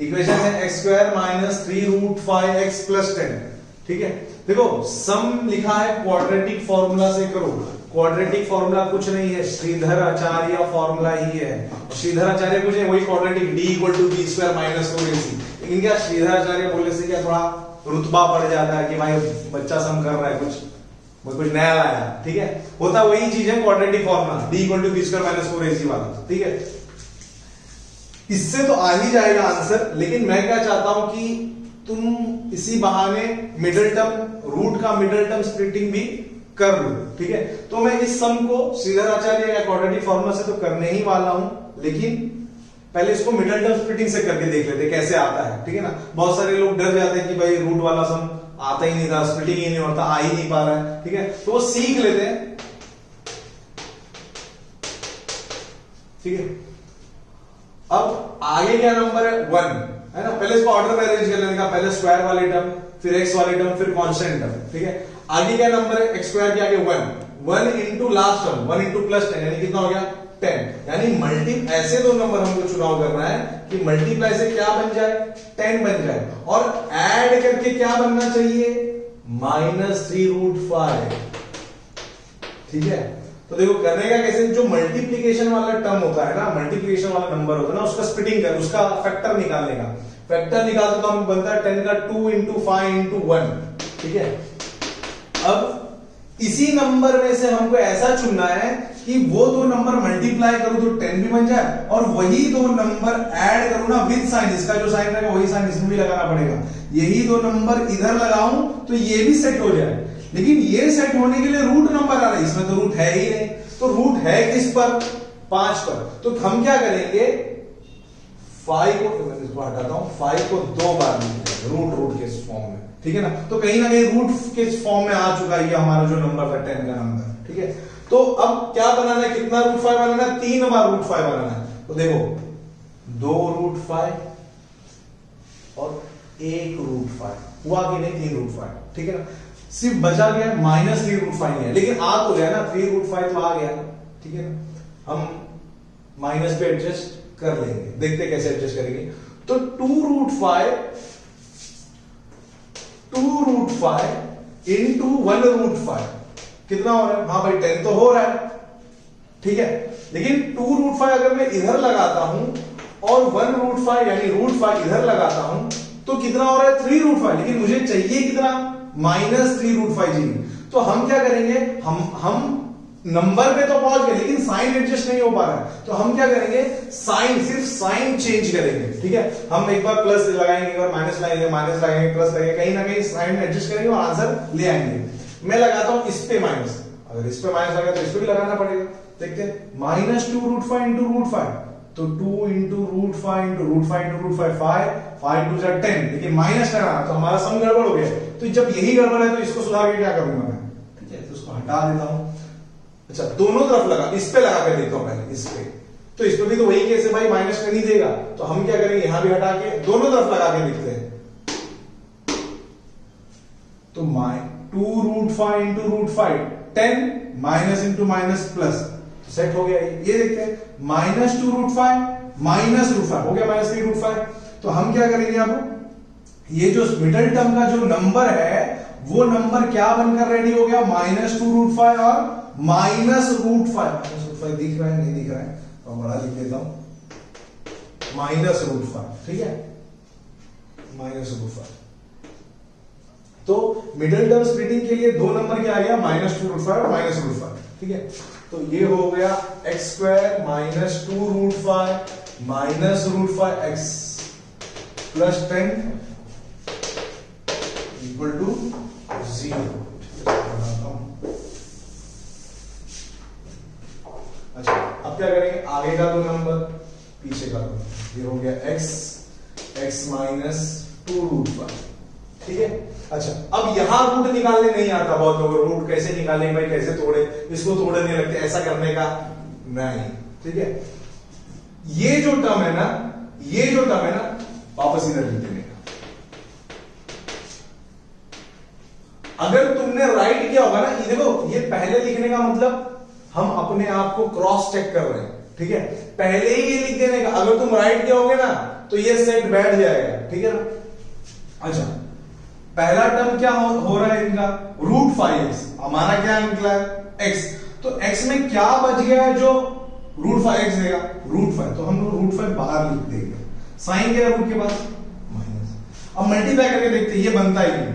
Equation है x square minus three root five x plus ten, ठीक है। देखो सम लिखा है quadratic formula से करो, क्वाड्रेटिक फॉर्मूला कुछ नहीं है, श्रीधर आचार्य फॉर्मूला ही है। श्रीधर आचार्य कुछ है, वही quadratic d equal to B square minus four AC. लेकिन क्या श्रीधर आचार्य बोलने से क्या थोड़ा रुतबा बढ़ जाता है कि भाई बच्चा सम कर रहा है, कुछ कुछ नया लाया, ठीक है। होता वही चीज है quadratic formula, d equal to B square minus four AC वाला, ठीक है। इससे तो आ ही जाएगा आंसर, लेकिन मैं क्या चाहता हूं कि तुम इसी बहाने मिडिल टर्म, रूट का मिडिल टर्म स्प्लिटिंग भी कर लू, ठीक है। तो मैं इस सम को श्रीधर आचार्य या क्वाड्रेटिक फॉर्मूला से तो करने ही वाला हूं, लेकिन पहले इसको मिडिल टर्म स्प्लिटिंग से करके देख लेते कैसे आता है, ठीक है ना। बहुत सारे लोग डर जाते हैं कि भाई रूट वाला सम आता ही नहीं था, स्प्लिटिंग ही नहीं होता, आ ही नहीं पा रहा है, ठीक है। तो वो सीख लेते हैं, ठीक है। अब आगे क्या नंबर है, वन है ना। पहले इसको ऑर्डर में अरेंज कर लेने का, पहले स्क्वायर वाले टर्म, फिर एक्स वाले टर्म, फिर कॉन्स्टेंट टर्म, ठीक है। आगे क्या नंबर है, एक्स स्क्वायर के आगे one, one into last term, one into plus ten, यानी कितना हो गया टेन। यानी मल्टी ऐसे दो नंबर हमको चुनाव करना है कि मल्टीप्लाई से क्या बन जाए, टेन बन जाए, और ऐड करके क्या बनना चाहिए, माइनस थ्री रूट फाइव, ठीक है। तो देखो करने का कैसे, जो मल्टीप्लीकेशन वाला टर्म होता है ना, मल्टीप्लीकेशन वाला नंबर होता है ना, उसका स्प्लिटिंग कर, उसका फैक्टर निकालने का, फैक्टर निकालते तो हम बनता है टेन का two into five into one, ठीक है। अब इसी नंबर में से हमको ऐसा चुनना है कि वो दो नंबर मल्टीप्लाई करूं तो टेन भी बन जाए, और वही दो नंबर ऐड करूं ना विद साइन, इसका जो साइन रहेगा वही साइन इसमें भी लगाना पड़ेगा, यही दो नंबर इधर लगाऊं तो ये भी सेट हो जाए। लेकिन ये सेट होने के लिए रूट नंबर आ रहा है, इसमें तो रूट है ही नहीं, तो रूट है किस पर, पांच पर। तो हम क्या करेंगे, फाइव को, मैं इसको हटाता हूं, फाइव को दो बार रूट रूट के फॉर्म में, ठीक है ना। तो कहीं ना कहीं रूट के फॉर्म में आ चुका है हमारा जो नंबर था टेन का नंबर, ठीक है। तो अब क्या बनाना है, कितना रूट फाइव बनाना है, तीन बार रूट फाइव बनाना है। तो देखो दो रूट फाइव और एक रूट फाइव हुआ कि नहीं, तीन रूट फाइव, ठीक है ना। सिर्फ बचा गया माइनस थ्री रूट फाइव है, लेकिन आ तो गया ना, थ्री रूट फाइव तो आ गया, ठीक है ना। हम माइनस पे एडजस्ट कर लेंगे, देखते कैसे एडजस्ट करेंगे। तो two root five two root five into one root five कितना हो रहा है? हाँ भाई टेन तो हो रहा है, ठीक है, लेकिन टू रूट फाइव अगर मैं इधर लगाता हूं और वन रूट फाइव यानी रूट फाइव इधर लगाता हूं तो कितना हो रहा है? Three root five. लेकिन मुझे चाहिए कितना? माइनस थ्री रूट फाइव जी। तो हम क्या करेंगे, हम हम नंबर पे तो पहुंच गए लेकिन साइन एडजस्ट नहीं हो पा रहा है, तो हम क्या करेंगे, साइन, सिर्फ साइन चेंज करेंगे, ठीक है। हम एक बार प्लस लगाएंगे, एक बार माइनस लगाएंगे, माइनस लगाएंगे, प्लस लगाएंगे, कहीं ना कहीं साइन एडजस्ट करेंगे और आंसर ले आएंगे। मैं लगाता हूं इस पे माइनस, अगर इस पे माइनस लगा तो इसको भी लगाना पड़ेगा, देखते हैं। Minus two root five into root five, तो two into root five into root five into root five five five two जै टेन, लेकिन माइनस लगाना तो हमारा सम गड़बड़ हो गया। तो जब यही गड़बड़ है तो इसको सुधार के क्या करूंगा मैं, ठीक है, तो उसको हटा देता हूं। अच्छा, दोनों तरफ लगा, इस पे लगा कर देखता हूं पहले इस पे, तो इस पे भी तो वही केस है भाई, माइनस नहीं देगा, तो हम क्या करेंगे, यहां भी हटा के दोनों तरफ लगा के देखते हैं। तो माइ two root five into root five ten, minus into minus plus, set हो गया। ये देखते हैं minus two root five minus root five हो गया माइनस थ्री रूट फाइव। तो हम क्या करेंगे, आप ये जो मिडल टर्म का जो नंबर है वो नंबर क्या बनकर रेडी हो गया, माइनस टू रूट फाइव और minus root five. Minus root five दिख रहा है नहीं दिख रहा है, तो बड़ा लिख लेता हूं माइनस रूट फाइव, ठीक है, माइनस रूट फाइव। तो मिडिल टर्म स्प्लिटिंग के लिए दो नंबर क्या आ गया, माइनस टू रूट फाइव और माइनस रूट फाइव, ठीक है। तो ये हो गया x square minus two root five minus root five x plus ten equal to zero. अच्छा, अब क्या करेंगे, आगे का दो नंबर पीछे का दो, ये हो गया x x minus two root five, ठीक है। अच्छा, अब यहां रूट निकालने नहीं आता, बहुत लोग रूट कैसे निकालेंगे भाई, कैसे तोड़े, इसको तोड़ने लगते, ऐसा करने का नहीं, ठीक है। ये जो टर्म है ना, ये जो टर्म है ना, वापस इधर लिख देने का। अगर तुमने राइट किया होगा ना, ये देखो, ये पहले लिखने का मतलब हम अपने आप को क्रॉस चेक कर रहे हैं, ठीक है, पहले ही ये लिख देने का। अगर तुम राइट क्या होगे ना तो ये सेट बैठ जाएगा, ठीक है ना। अच्छा, पहला टर्म क्या हो, हो रहा है इनका, रूट फाइव एक्स, हमारा क्या निकला है एक्स, तो एक्स में क्या बच गया है जो रूट फाइव एक्स देगा, रूट फाइव, तो हम लोग रूट फाइव बाहर लिख देंगे, साइन क्या है रूट के पास माइनस। अब मल्टीप्लाई करके देखते हैं ये बनता ही नहीं,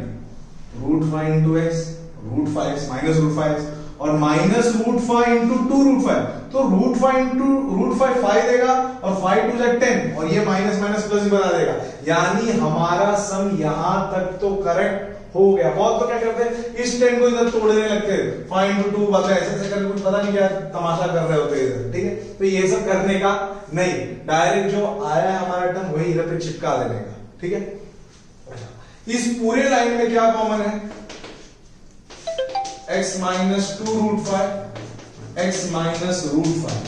root five into x root five x minus root five x और minus root five into two root five, तो root five into root five five देगा और फाइव टू जै टेन, और ये माइनस माइनस प्लस भी बना देगा, यानी हमारा सम यहां तक तो करेक्ट हो गया। बहुत तो क्या करते हैं, इस टेन को इधर तोड़ने लगते हैं, फाइव इंटू टू बातें ऐसे ऐसे करके कुछ पता नहीं क्या तमाशा कर रहे होते इधर, ठीक है। तो ये सब करने का नहीं, डायरेक्ट जो आया है हमारा टर्म वही इधर पे चिपका देने का, ठीक है। इस पूरे लाइन में क्या कॉमन है, x minus two root five x minus root five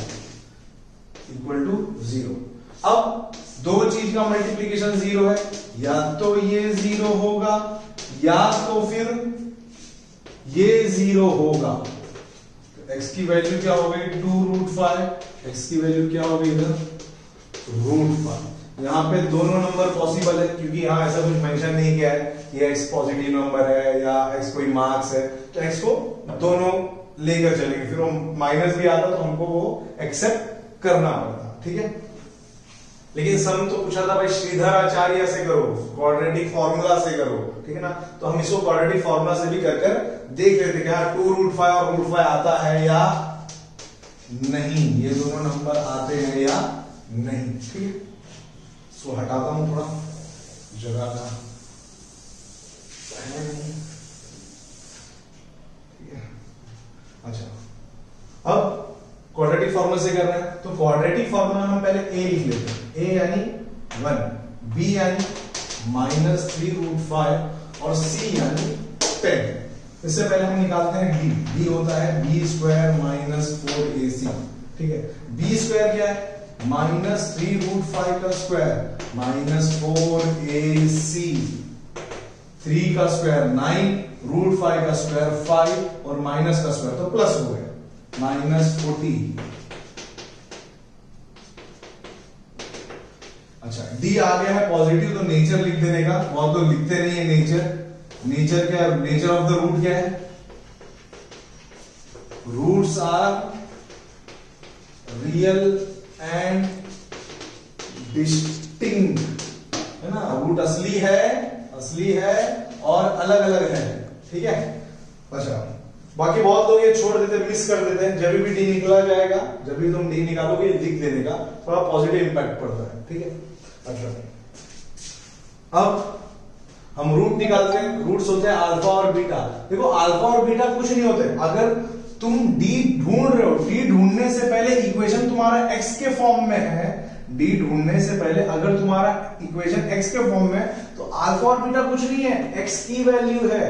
equal to zero. अब दो चीज का मल्टीप्लीकेशन जीरो है, या तो ये जीरो होगा या तो फिर ये जीरो होगा। तो x की वैल्यू क्या हो गई, टू रूट फाइव, एक्स की वैल्यू क्या हो गई इधर रूट फाइव। यहाँ पे दोनों नंबर पॉसिबल है क्योंकि यहाँ ऐसा कुछ मेंशन नहीं किया है कि एक्स पॉजिटिव नंबर है या एक्स कोई मार्क्स है, तो एक्स को दोनों लेकर चलेंगे, फिर वो माइनस भी आता तो हमको वो एक्सेप्ट करना पड़ता, ठीक है। लेकिन सम तो पूछा था भाई श्रीधर आचार्य से करो, क्वाड्रेटिक फॉर्मूला से करो, ठीक है ना, तो हम इसको क्वाड्रेटिक फॉर्मूला से भी कर कर देख लेते क्या टू रूट फाइव और रूट फाइव आता है या नहीं, ये दोनों नंबर आते हैं या नहीं, ठीक है। So, हटाता हूं थोड़ा जगह का, ठीक है। अच्छा, अब क्वाड्रेटिक फॉर्मूला से करना है, तो क्वाड्रेटिक फॉर्मूला हम पहले a लिख लेते हैं, a यानी वन, b यानी माइनस थ्री रूट फाइव और c यानी टेन। इससे पहले हम निकालते हैं d, d होता है b स्क्वायर माइनस फोर ए सी, ठीक है। b स्क्वायर क्या है, माइनस थ्री रूट फाइव का स्क्वायर माइनस फोर ए सी, थ्री का स्क्वायर नाइन, रूट फाइव का स्क्वायर फाइव और माइनस का स्क्वायर तो प्लस हो गया माइनस फोर्टी अच्छा डी आ गया है पॉजिटिव, तो नेचर लिख देने का, बहुत लोग लिखते नहीं है नेचर। नेचर क्या, नेचर ऑफ द रूट क्या है? Roots are real and distinct, है ना। रूट असली है, असली है और अलग अलग है, ठीक है। अच्छा बाकी बहुत लोग ये छोड़ देते, मिस कर देते हैं। जब भी डी निकला जाएगा, जब भी तुम डी निकालोगे, लिख देने का, थोड़ा पॉजिटिव इंपैक्ट पड़ता है, ठीक है। अच्छा अब हम रूट निकालते हैं। रूट्स होते हैं अल्फा और बीटा। देखो अल्फा और बीटा कुछ नहीं होते। अगर तुम डी ढूंढ रहे हो, डी ढूंढने से पहले इक्वेशन तुम्हारा एक्स के फॉर्म में है, डी ढूंढने से पहले अगर तुम्हारा इक्वेशन एक्स के फॉर्म में है, तो अल्फा और बीटा कुछ नहीं है, एक्स की वैल्यू है।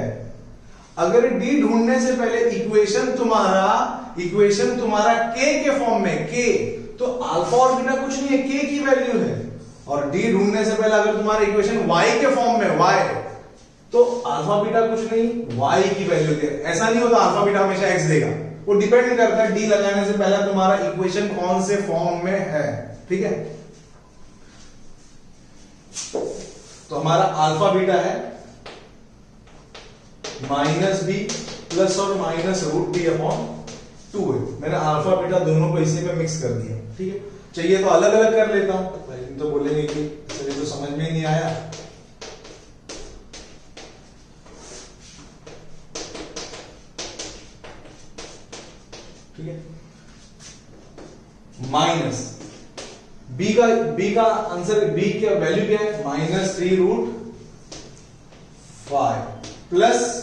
अगर डी ढूंढने से पहले इक्वेशन तुम्हारा इक्वेशन तुम्हारा के के फॉर्म में, के, तो अल्फा और बीटा कुछ नहीं है, के की वैल्यू है। और डी ढूंढने से पहले अगर तुम्हारा इक्वेशन वाई के फॉर्म में, वाई, तो अल्फा बीटा कुछ नहीं, वाई की वैल्यू है। ऐसा नहीं होता अल्फा बीटा हमेशा एक्स देगा, वो डिपेंड करता है डी लगाने से पहले तुम्हारा इक्वेशन कौन से फॉर्म में है, ठीक है। तो हमारा अल्फा बीटा है माइनस बी प्लस और minus root B upon two. मैंने अल्फा बीटा दोनों को इसी में मिक्स कर दिया, ठीक है। चाहिए तो अलग अलग कर लेता हूं, लेकिन तो बोलेंगे कि सर तो समझ में ही नहीं आया। ठीक है माइनस बी का बी का आंसर, बी क्या वैल्यू क्या है? Minus three root five plus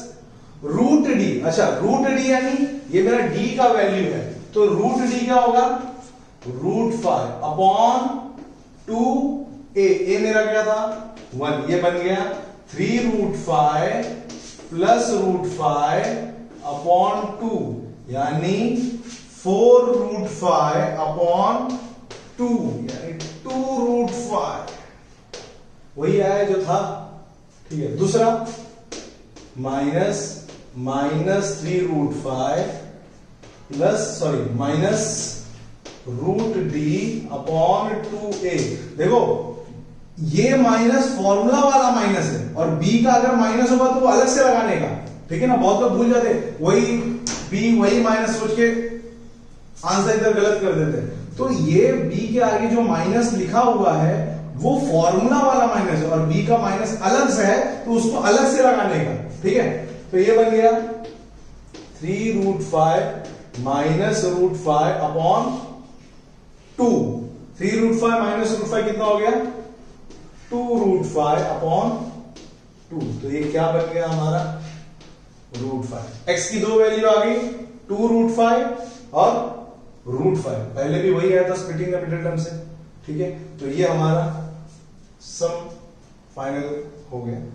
root D. अच्छा रूट डी यानी ये मेरा डी का वैल्यू है, तो रूट डी क्या होगा? Root five upon two A. A मेरा क्या था? वन। ये बन गया three root five plus root five upon two, यानी four root five upon two, यानी टू रूट फाइव, वही आया जो था, ठीक है। दूसरा minus minus three root five plus sorry minus root D upon two A. देखो ये माइनस फॉर्मूला वाला माइनस है, और बी का अगर माइनस होगा तो वो अलग से लगाने का, ठीक है ना। बहुत लोग भूल जाते, वही बी वही माइनस सोच के आंसर इधर गलत कर देते हैं। तो ये बी के आगे जो माइनस लिखा हुआ है वो फॉर्मूला वाला माइनस है, और बी का माइनस अलग से है तो उसको अलग से लगाने का, ठीक है। तो ये बन गया three root five minus root five upon two. Three root five minus root five कितना हो गया? Two root five upon two. तो ये क्या बन गया हमारा? Root five. एक्स की दो वैल्यू आ गई, टू रूट फाइव और रूट फाइव, पहले भी वही आया था स्प्लिटिंग का मिडिल टर्म से, ठीक है। तो ये हमारा सम फाइनल हो गया।